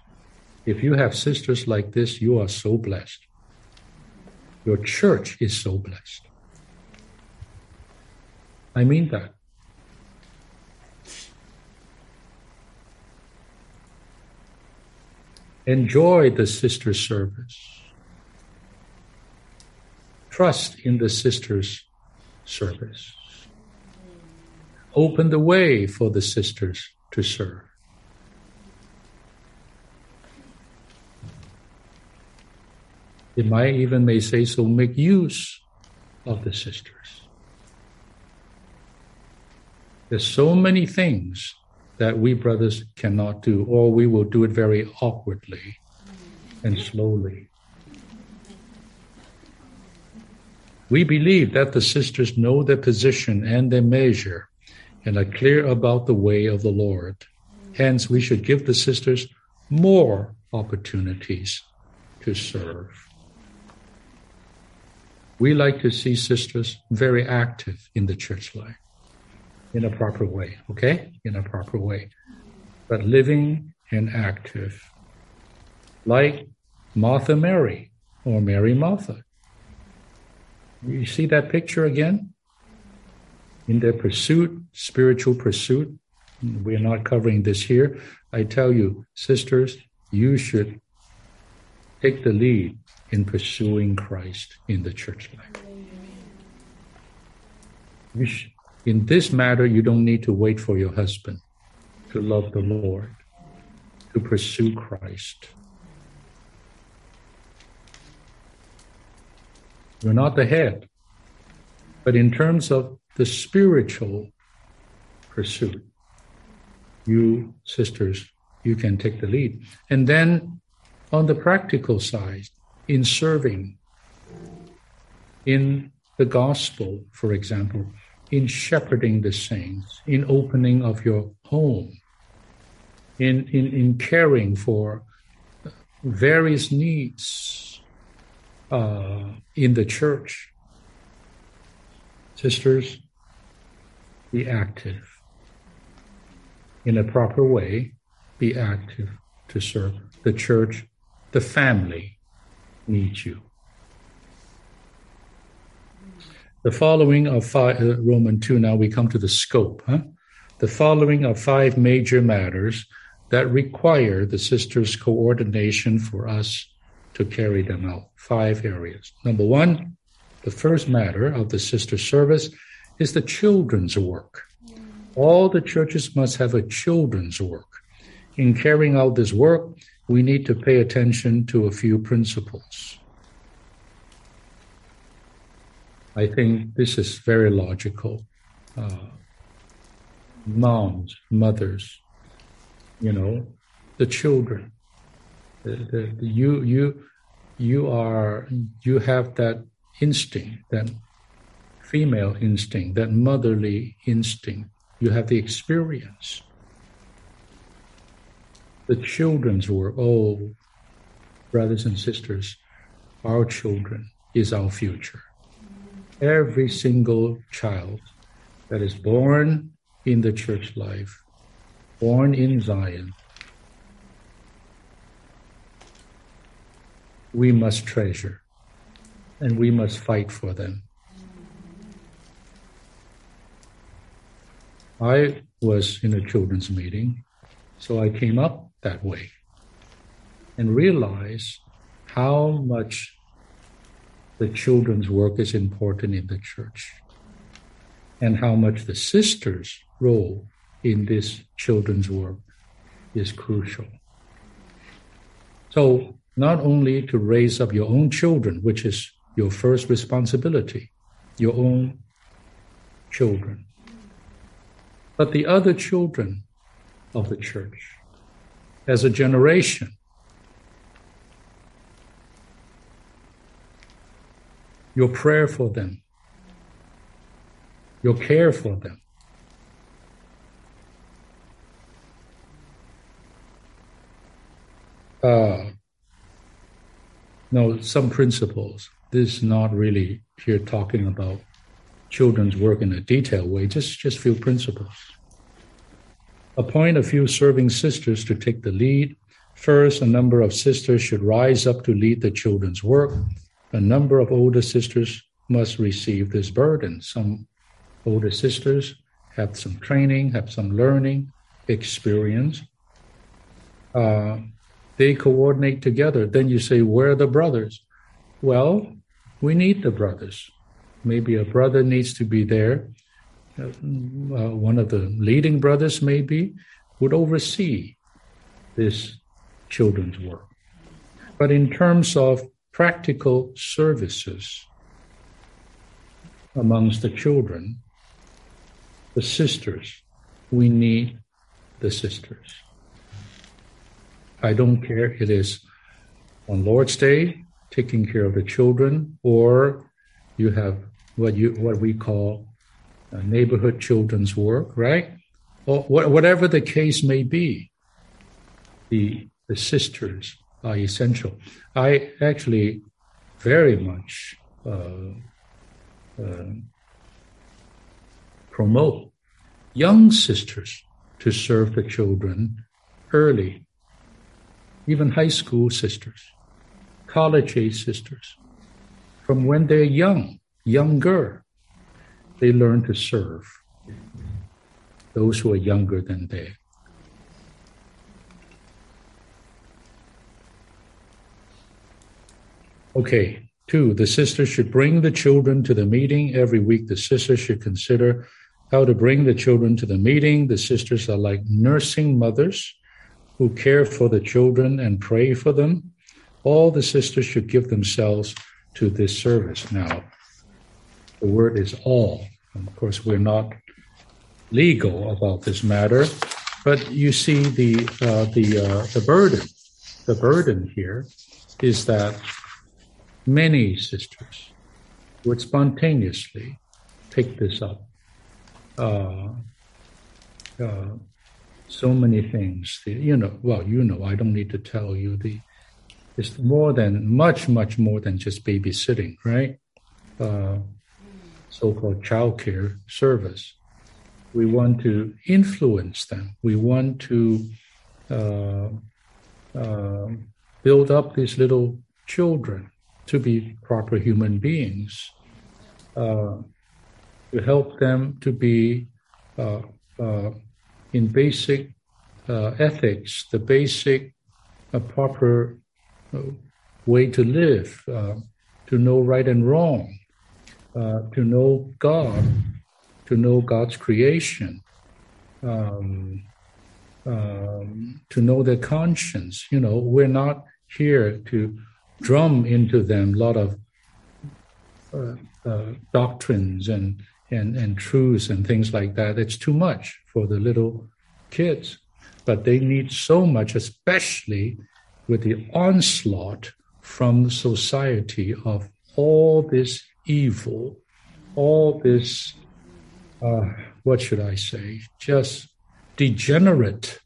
If you have sisters like this, you are so blessed. Your church is so blessed. I mean that. Enjoy the sister service. Trust in the sister's service. Open the way for the sisters to serve. It might even may say so, make use of the sisters. There's so many things that we brothers cannot do, or we will do it very awkwardly and slowly. We believe that the sisters know their position and their measure and are clear about the way of the Lord. Hence, we should give the sisters more opportunities to serve. We like to see sisters very active in the church life, in a proper way, okay? In a proper way. But living and active, like Martha Mary or Mary Martha. You see that picture again? In their pursuit, spiritual pursuit. We're not covering this here. I tell you, sisters, you should take the lead in pursuing Christ in the church life. You should, in this matter, you don't need to wait for your husband to love the Lord, to pursue Christ. You're not the head, but in terms of the spiritual pursuit, you, sisters, you can take the lead. And then on the practical side, in serving, in the gospel, for example, in shepherding the saints, in opening of your home, in, in, in caring for various needs uh, in the church. Sisters, be active. In a proper way, be active to serve the church, the family. Need you. The following of five, uh, Roman two, now we come to the scope. Huh? The following of five major matters that require the sisters' coordination for us to carry them out. Five areas. Number one, the first matter of the sister service is the children's work. All the churches must have a children's work. In carrying out this work, we need to pay attention to a few principles. I think this is very logical. Uh, moms, mothers, you know, the children. The, the, the, you, you, you are, you have that instinct, that female instinct, that motherly instinct. You have the experience. The children's work, oh, brothers and sisters, our children is our future. Every single child that is born in the church life, born in Zion, we must treasure and we must fight for them. I was in a children's meeting, so I came up that way and realize how much the children's work is important in the church and how much the sisters' role in this children's work is crucial. So not only to raise up your own children, which is your first responsibility, your own children, but the other children of the church as a generation. Your prayer for them, your care for them. Uh, no, some principles. This is not really here talking about children's work in a detailed way, just, just few principles. Appoint a few serving sisters to take the lead. First, a number of sisters should rise up to lead the children's work. A number of older sisters must receive this burden. Some older sisters have some training, have some learning, experience. Uh, they coordinate together. Then you say, where are the brothers? Well, we need the brothers. Maybe a brother needs to be there. Uh, one of the leading brothers maybe would oversee this children's work. But in terms of practical services amongst the children, the sisters, we need the sisters. I don't care it is on Lord's Day, taking care of the children, or you have what you what we call Uh, neighborhood children's work, right? Or wh- whatever the case may be, the the sisters are essential. I actually very much uh, uh, promote young sisters to serve the children early, even high school sisters, college-age sisters. From when they're young, younger, they learn to serve those who are younger than they. Okay, two, the sisters should bring the children to the meeting. Every week, the sisters should consider how to bring the children to the meeting. The sisters are like nursing mothers who care for the children and pray for them. All the sisters should give themselves to this service. Now, the word is all. And of course, we're not legal about this matter, but you see the uh, the uh, the burden. The burden here is that many sisters would spontaneously take this up. Uh, uh, so many things, the, you know. Well, you know. I don't need to tell you the. It's more than much, much more than just babysitting, right? Uh, so-called childcare service. We want to influence them. We want to uh, uh, build up these little children to be proper human beings, uh, to help them to be uh, uh, in basic uh, ethics, the basic uh, proper uh, way to live, uh, to know right and wrong, Uh, to know God, to know God's creation, um, um, to know their conscience. You know, we're not here to drum into them a lot of uh, uh, doctrines and, and, and truths and things like that. It's too much for the little kids, but they need so much, especially with the onslaught from society of all this evil, all this, uh, what should I say, just degenerate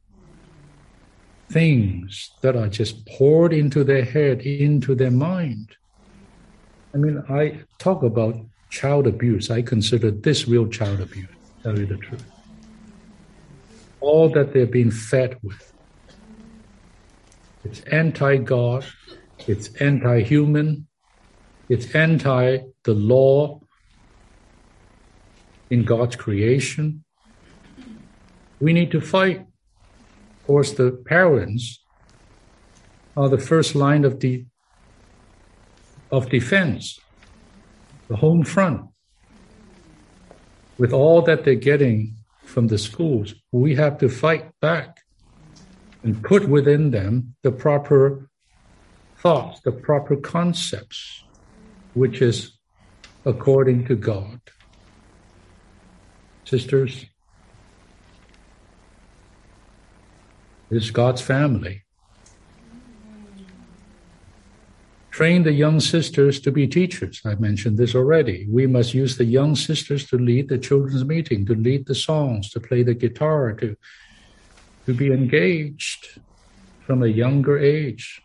things that are just poured into their head, into their mind. I mean, I talk about child abuse. I consider this real child abuse, to tell you the truth. All that they're being fed with. It's anti-God, it's anti-human, it's anti the law in God's creation. We need to fight. Of course, the parents are the first line of the de- of defense, the home front. With all that they're getting from the schools, we have to fight back and put within them the proper thoughts, the proper concepts, which is according to God. Sisters, this is God's family. Train the young sisters to be teachers. I've mentioned this already. We must use the young sisters to lead the children's meeting, to lead the songs, to play the guitar, to, to be engaged from a younger age.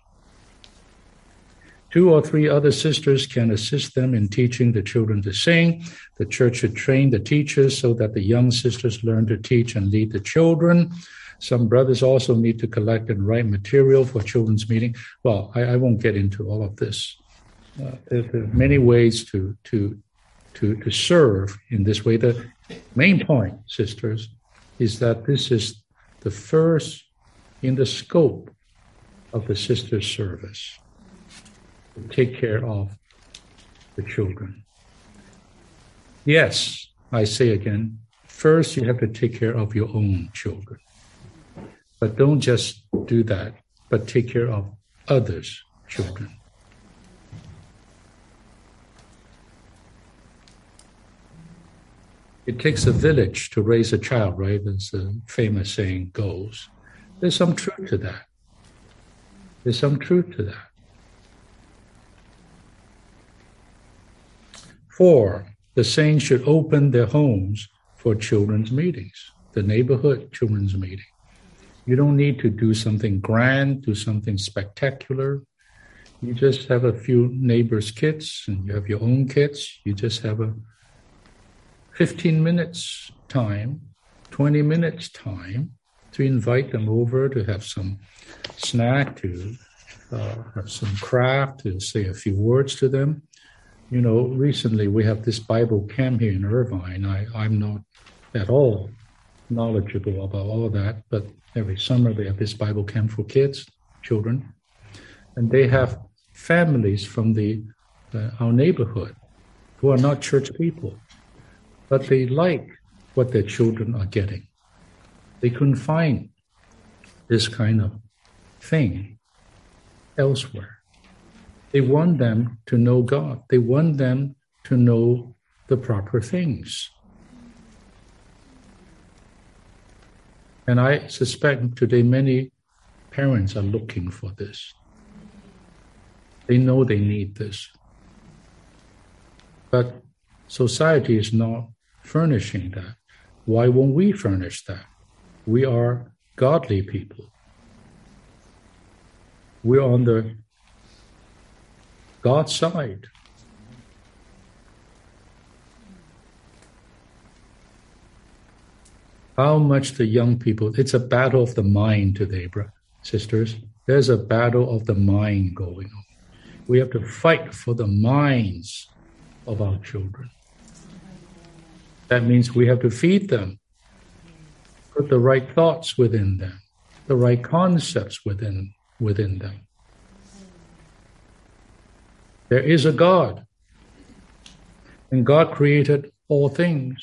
Two or three other sisters can assist them in teaching the children to sing. The church should train the teachers so that the young sisters learn to teach and lead the children. Some brothers also need to collect and write material for children's meeting. Well, I, I won't get into all of this. Uh, there, there are many ways to, to, to, to serve in this way. The main point, sisters, is that this is the first in the scope of the sister's service, to take care of the children. Yes, I say again, first you have to take care of your own children. But don't just do that, but take care of others' children. It takes a village to raise a child, right? As the famous saying goes. There's some truth to that. There's some truth to that. Four, the saints should open their homes for children's meetings, the neighborhood children's meeting. You don't need to do something grand, do something spectacular. You just have a few neighbors' kids, and you have your own kids. You just have a fifteen minutes time, twenty minutes time to invite them over to have some snack, to uh, have some craft, to say a few words to them. You know, recently we have this Bible camp here in Irvine. I, I'm not at all knowledgeable about all of that, but every summer they have this Bible camp for kids, children, and they have families from the uh, our neighborhood who are not church people, but they like what their children are getting. They couldn't find this kind of thing elsewhere. They want them to know God. They want them to know the proper things. And I suspect today many parents are looking for this. They know they need this. But society is not furnishing that. Why won't we furnish that? We are godly people. We're on the God's side. How much the young people, it's a battle of the mind today, bro, sisters. There's a battle of the mind going on. We have to fight for the minds of our children. That means we have to feed them, put the right thoughts within them, the right concepts within, within them. There is a God, and God created all things.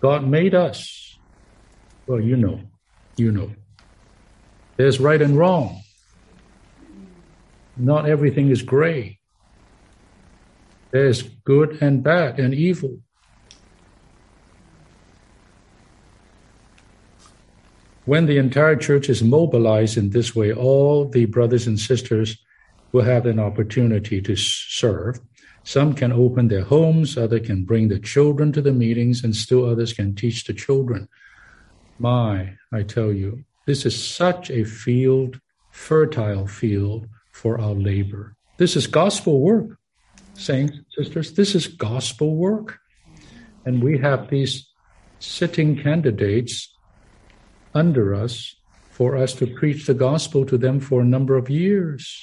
God made us. Well, you know, you know. There's right and wrong. Not everything is gray. There's good and bad and evil. When the entire church is mobilized in this way, all the brothers and sisters will have an opportunity to serve. Some can open their homes, others can bring the children to the meetings, and still others can teach the children. My, I tell you, this is such a field, fertile field for our labor. This is gospel work, saints, sisters. This is gospel work. And we have these sitting candidates under us for us to preach the gospel to them for a number of years.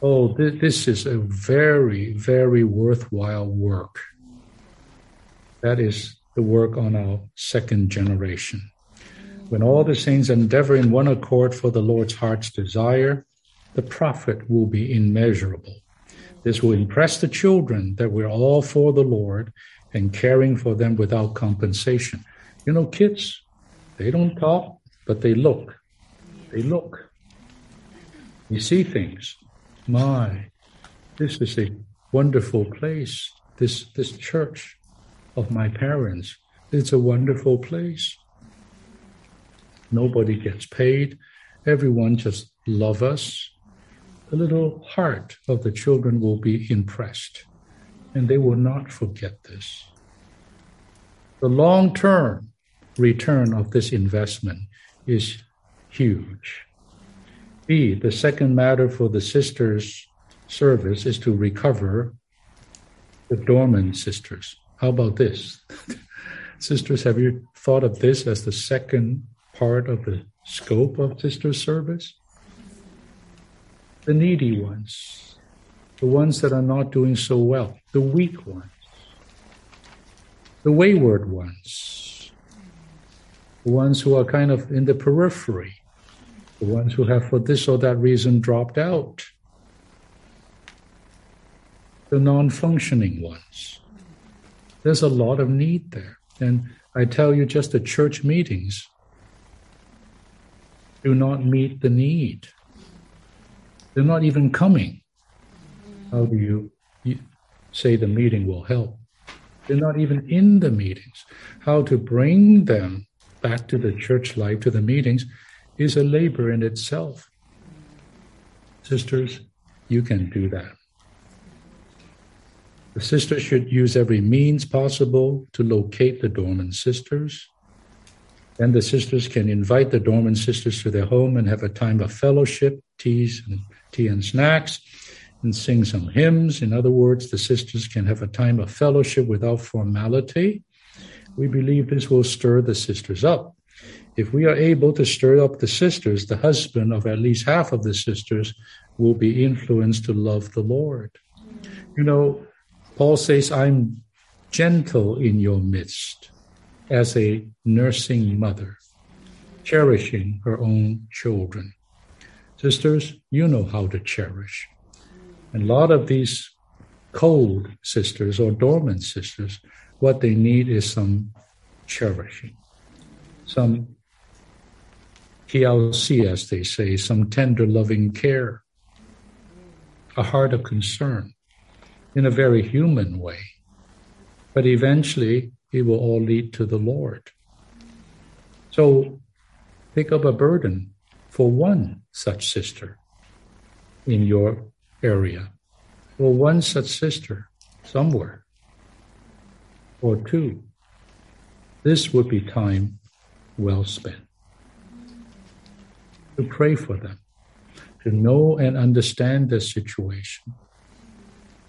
Oh, th- this is a very, very worthwhile work. That is the work on our second generation. When all the saints endeavor in one accord for the Lord's heart's desire, the profit will be immeasurable. This will impress the children that we're all for the Lord and caring for them without compensation. You know, kids, they don't talk, but they look. They look. You see things. My, this is a wonderful place, this, this church of my parents. It's a wonderful place. Nobody gets paid. Everyone just loves us. The little heart of the children will be impressed, and they will not forget this. The long-term return of this investment is huge. B, the second matter for the sisters' service is to recover the dormant sisters. How about this? Sisters, have you thought of this as the second part of the scope of sisters' service? The needy ones, the ones that are not doing so well, the weak ones, the wayward ones, the ones who are kind of in the periphery, the ones who have for this or that reason dropped out, the non-functioning ones. There's a lot of need there. And I tell you, just the church meetings do not meet the need. They're not even coming. How do you, you say the meeting will help? They're not even in the meetings. How to bring them back to the church life, to the meetings, is a labor in itself. Sisters, you can do that. The sisters should use every means possible to locate the dormant sisters. Then the sisters can invite the dormant sisters to their home and have a time of fellowship, teas and tea and snacks, and sing some hymns. In other words, the sisters can have a time of fellowship without formality. We believe this will stir the sisters up. If we are able to stir up the sisters, the husband of at least half of the sisters will be influenced to love the Lord. You know, Paul says, I'm gentle in your midst as a nursing mother, cherishing her own children. Sisters, you know how to cherish. And a lot of these cold sisters or dormant sisters, what they need is some cherishing, some T L C, as they say, some tender, loving care, a heart of concern in a very human way. But eventually, it will all lead to the Lord. So pick up a burden for one such sister in your area, or one such sister somewhere, or two. This would be time well spent to pray for them, to know and understand their situation,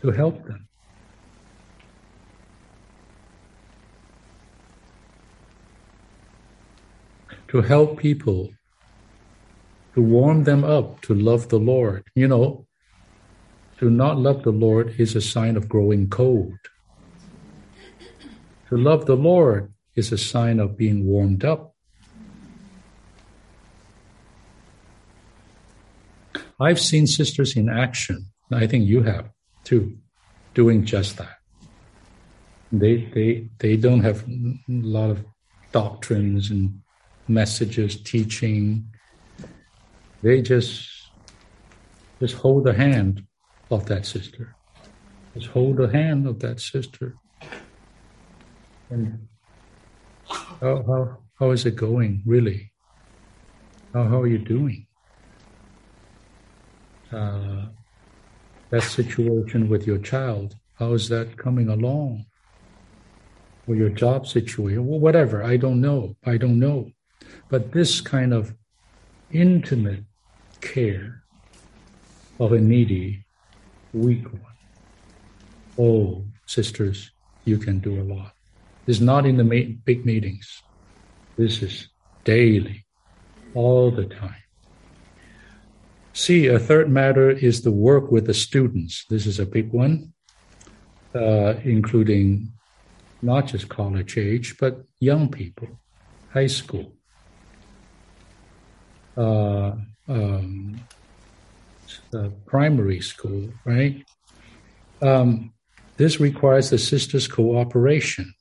to help them. To help people, to warm them up, to love the Lord. You know, to not love the Lord is a sign of growing cold. To love the Lord is a sign of being warmed up. I've seen sisters in action, I think you have too, doing just that. They they they don't have a lot of doctrines and messages, teaching. They just just hold the hand of that sister. Just hold the hand of that sister. And how how, how is it going, really? How how are you doing? Uh, that situation with your child, how is that coming along? Or your job situation, or whatever, I don't know, I don't know. But this kind of intimate care of a needy, weak one. Oh, sisters, you can do a lot. This is not in the ma- big meetings. This is daily, all the time. C, a third matter is the work with the students. This is a big one, uh, including not just college age, but young people, high school. Uh, um, uh, primary school, right? Um, this requires the sisters' cooperation.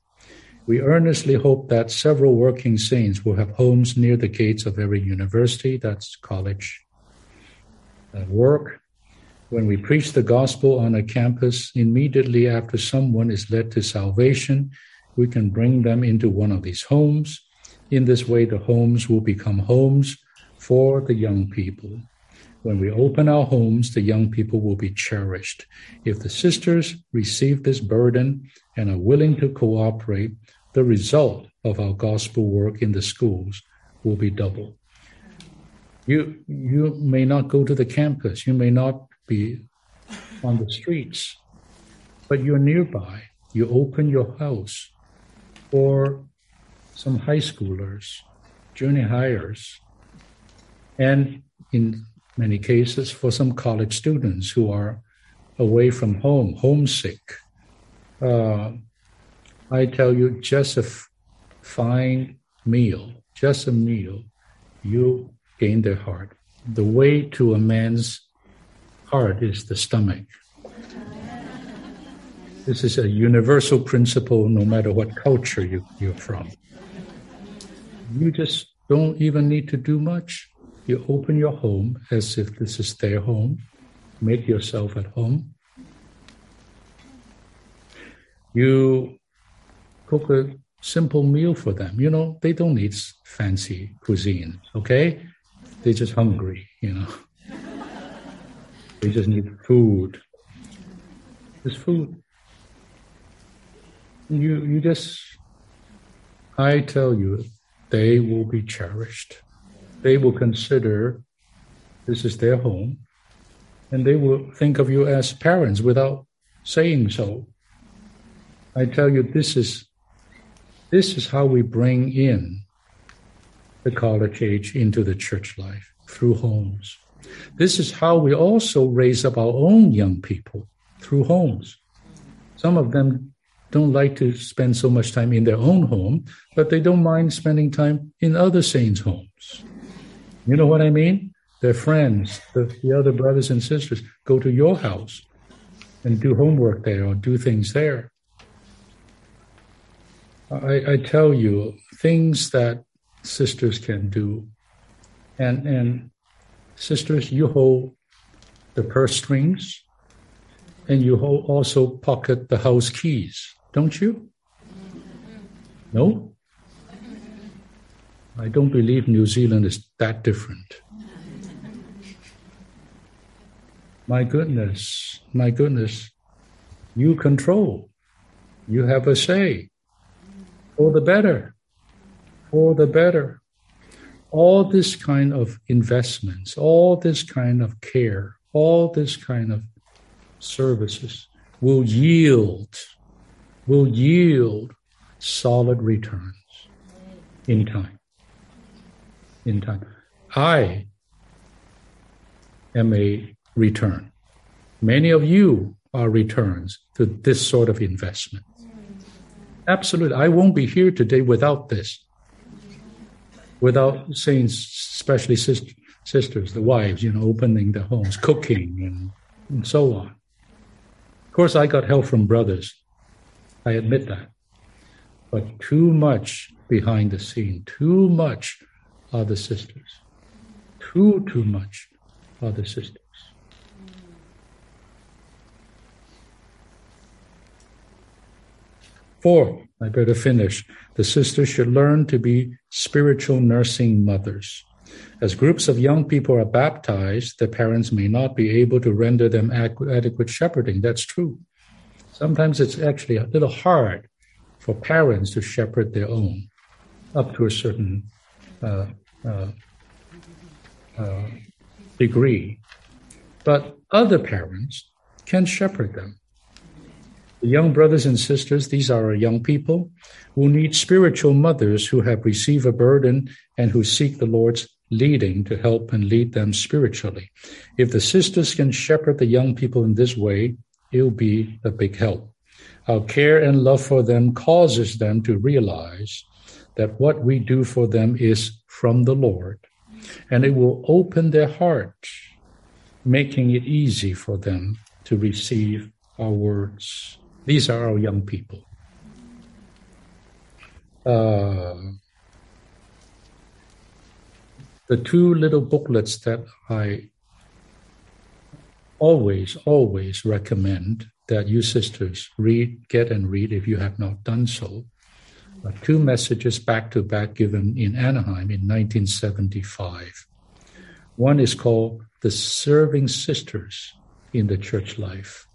We earnestly hope that several working saints will have homes near the gates of every university, that's college and work, When we preach the gospel on a campus, immediately after someone is led to salvation, we can bring them into one of these homes. In this way, the homes will become homes for the young people. When we open our homes, the young people will be cherished. If the sisters receive this burden and are willing to cooperate, the result of our gospel work in the schools will be double. You, you may not go to the campus. You may not be on the streets, but you're nearby. You open your house for some high schoolers, junior highers, and in many cases for some college students who are away from home, homesick. Uh, I tell you, just a f- fine meal, just a meal, you gain their heart. The way to a man's heart is the stomach. This is a universal principle, no matter what culture you, you're from. You just don't even need to do much. You open your home as if this is their home. Make yourself at home. You cook a simple meal for them. You know, they don't need fancy cuisine, okay? They're just hungry, you know. They just need food. Just food. You, you just, I tell you, they will be cherished. They will consider this is their home, and they will think of you as parents without saying so. I tell you, this is this is how we bring in the college age into the church life, through homes. This is how we also raise up our own young people, through homes. Some of them don't like to spend so much time in their own home, but they don't mind spending time in other saints' homes. You know what I mean? Their friends, the, the other brothers and sisters, go to your house and do homework there or do things there. I, I tell you, things that sisters can do. And, and sisters, you hold the purse strings, and you hold, also pocket the house keys, don't you? No? I don't believe New Zealand is that different. My goodness, my goodness, you control. You have a say. For the better, for the better. All this kind of investments, all this kind of care, all this kind of services will yield, will yield solid returns in time. In time. I am a return. Many of you are returns to this sort of investment. Absolutely. I won't be here today without this. Without saints, especially sisters, sisters, the wives, you know, opening their homes, cooking, and, and so on. Of course, I got help from brothers. I admit that. But too much behind the scene, too much are the sisters. Too, too much are the sisters. Fourth, I better finish. The sisters should learn to be spiritual nursing mothers. As groups of young people are baptized, the parents may not be able to render them adequate shepherding. That's true. Sometimes it's actually a little hard for parents to shepherd their own up to a certain uh, uh, uh, degree. But other parents can shepherd them. The young brothers and sisters, these are our young people, who need spiritual mothers who have received a burden and who seek the Lord's leading to help and lead them spiritually. If the sisters can shepherd the young people in this way, it'll be a big help. Our care and love for them causes them to realize that what we do for them is from the Lord, and it will open their heart, making it easy for them to receive our words. These are our young people. Uh, the two little booklets that I always, always recommend that you sisters read, get and read if you have not done so. Uh, two messages back-to-back given in Anaheim in nineteen seventy-five. One is called The Serving Sisters in the Church Life.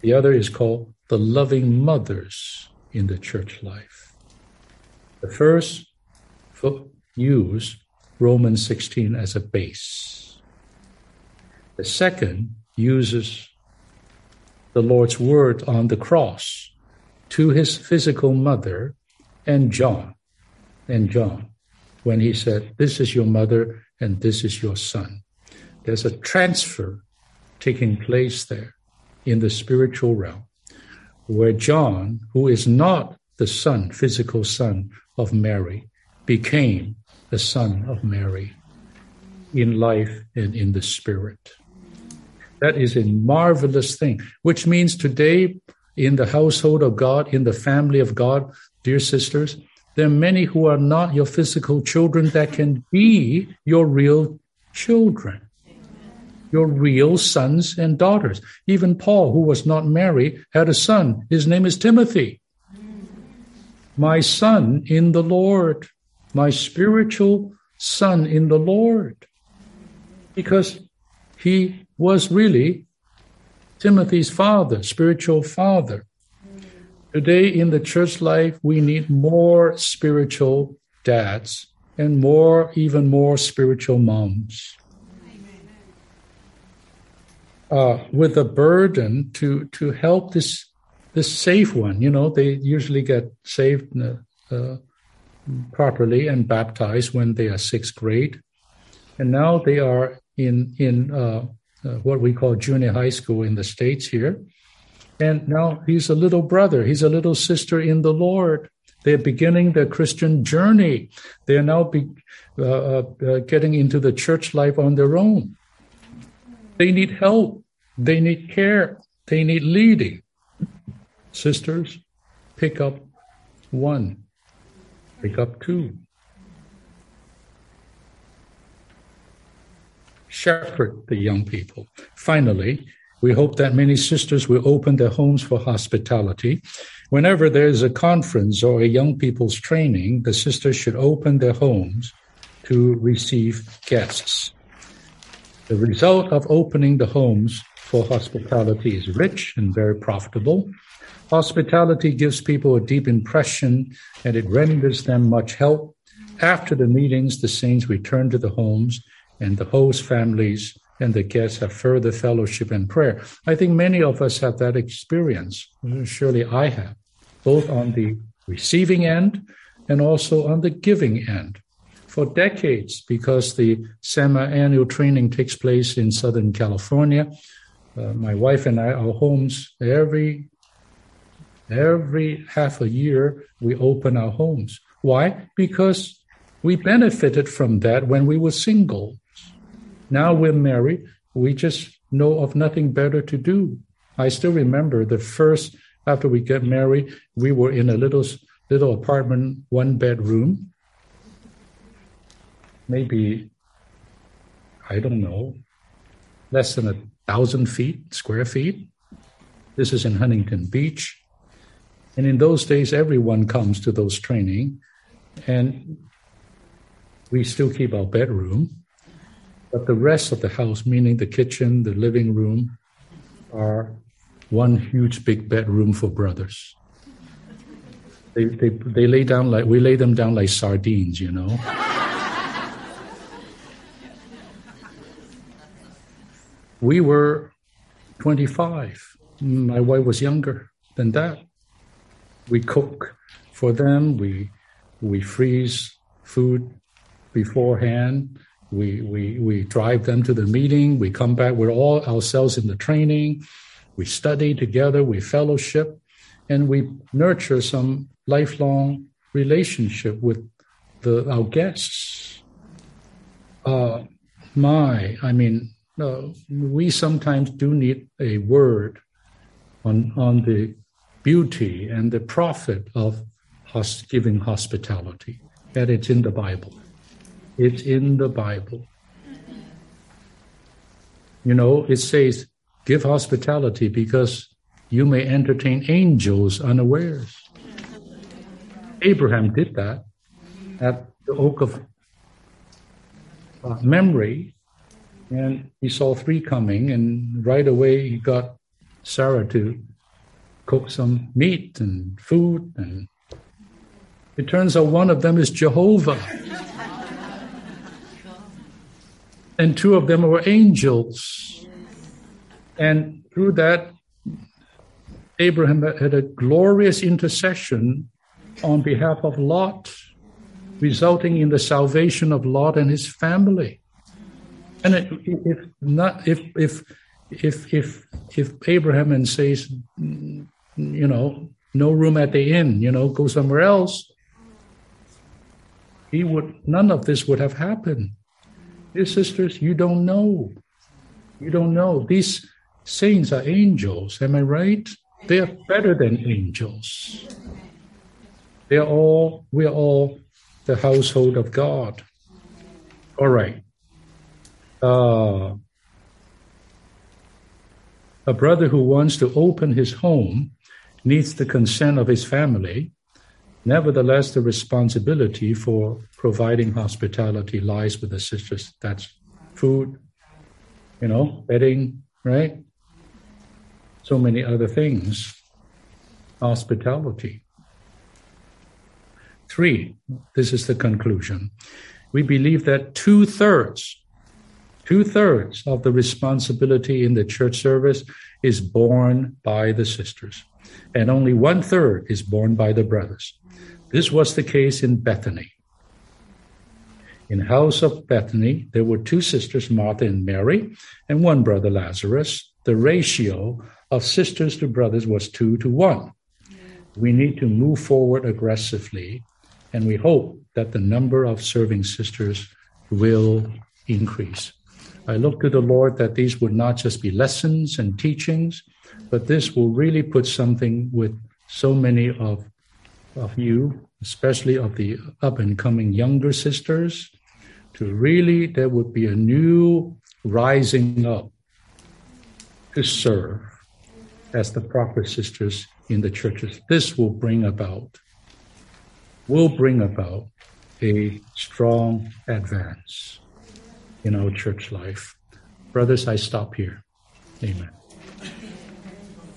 The other is called The Loving Mothers in the Church Life. The first use Romans sixteen as a base. The second uses the Lord's word on the cross to his physical mother and John, and John, when he said, this is your mother and this is your son. There's a transfer taking place there in the spiritual realm, where John, who is not the son, physical son of Mary, became the son of Mary in life and in the spirit. That is a marvelous thing, which means today in the household of God, in the family of God, dear sisters, there are many who are not your physical children that can be your real children, your real sons and daughters. Even Paul, who was not married, had a son. His name is Timothy. My son in the Lord, my spiritual son in the Lord, because he was really Timothy's father, spiritual father. Today in the church life, we need more spiritual dads and more, even more spiritual moms. Uh, with a burden to, to help this this safe one. You know, they usually get saved uh, properly and baptized when they are sixth grade. And now they are in in uh, uh, what we call junior high school in the States here. And now he's a little brother. He's a little sister in the Lord. They're beginning their Christian journey. They're now be, uh, uh, getting into the church life on their own. They need help. They need care. They need leading. Sisters, pick up one. Pick up two. Shepherd the young people. Finally, we hope that many sisters will open their homes for hospitality. Whenever there is a conference or a young people's training, the sisters should open their homes to receive guests. The result of opening the homes for hospitality is rich and very profitable. Hospitality gives people a deep impression, and it renders them much help. After the meetings, the saints return to the homes, and the host families and the guests have further fellowship and prayer. I think many of us have that experience. Surely I have, both on the receiving end and also on the giving end. For decades, because the semi-annual training takes place in Southern California, uh, my wife and I, our homes, every every half a year, we open our homes. Why? Because we benefited from that when we were single. Now we're married. We just know of nothing better to do. I still remember the first, after we got married, we were in a little little apartment, one bedroom. Maybe, I don't know, less than a thousand feet, square feet. This is in Huntington Beach. And in those days, everyone comes to those training, and we still keep our bedroom. But the rest of the house, meaning the kitchen, the living room, are one huge big bedroom for brothers. They, they, they lay down like, we lay them down like sardines, you know. We were twenty-five. My wife was younger than that. We cook for them. We we freeze food beforehand. We we we drive them to the meeting. We come back. We're all ourselves in the training. We study together. We fellowship, and we nurture some lifelong relationship with the our guests. Uh, my, I mean. No, we sometimes do need a word on on the beauty and the profit of hos- giving hospitality. And it's in the Bible. It's in the Bible. You know, it says Give hospitality, because you may entertain angels unawares. Abraham did that at the oak of uh, Mamre, and he saw three coming, and right away he got Sarah to cook some meat and food, and it turns out one of them is Jehovah. And two of them were angels. And through that, Abraham had a glorious intercession on behalf of Lot, resulting in the salvation of Lot and his family. And if not, if if if if if Abraham and says, you know, no room at the inn, you know, go somewhere else, he would none of this would have happened. Dear sisters, you don't know. You don't know. These saints are angels. Am I right? They are better than angels. They are all, we are all the household of God. All right. Uh, a brother who wants to open his home needs the consent of his family. Nevertheless, the responsibility for providing hospitality lies with the sisters. That's food, you know, bedding, right? So many other things. Hospitality. Three, this is the conclusion. We believe that two-thirds, two-thirds of the responsibility in the church service is borne by the sisters, and only one-third is borne by the brothers. This was the case in Bethany. In the house of Bethany, there were two sisters, Martha and Mary, and one brother, Lazarus. The ratio of sisters to brothers was two to one. We need to move forward aggressively, and we hope that the number of serving sisters will increase. I look to the Lord that these would not just be lessons and teachings, but this will really put something with so many of, of you, especially of the up-and-coming younger sisters, to really, there would be a new rising up to serve as the proper sisters in the churches. This will bring about, will bring about a strong advance in our church life. Brothers, I stop here. Amen.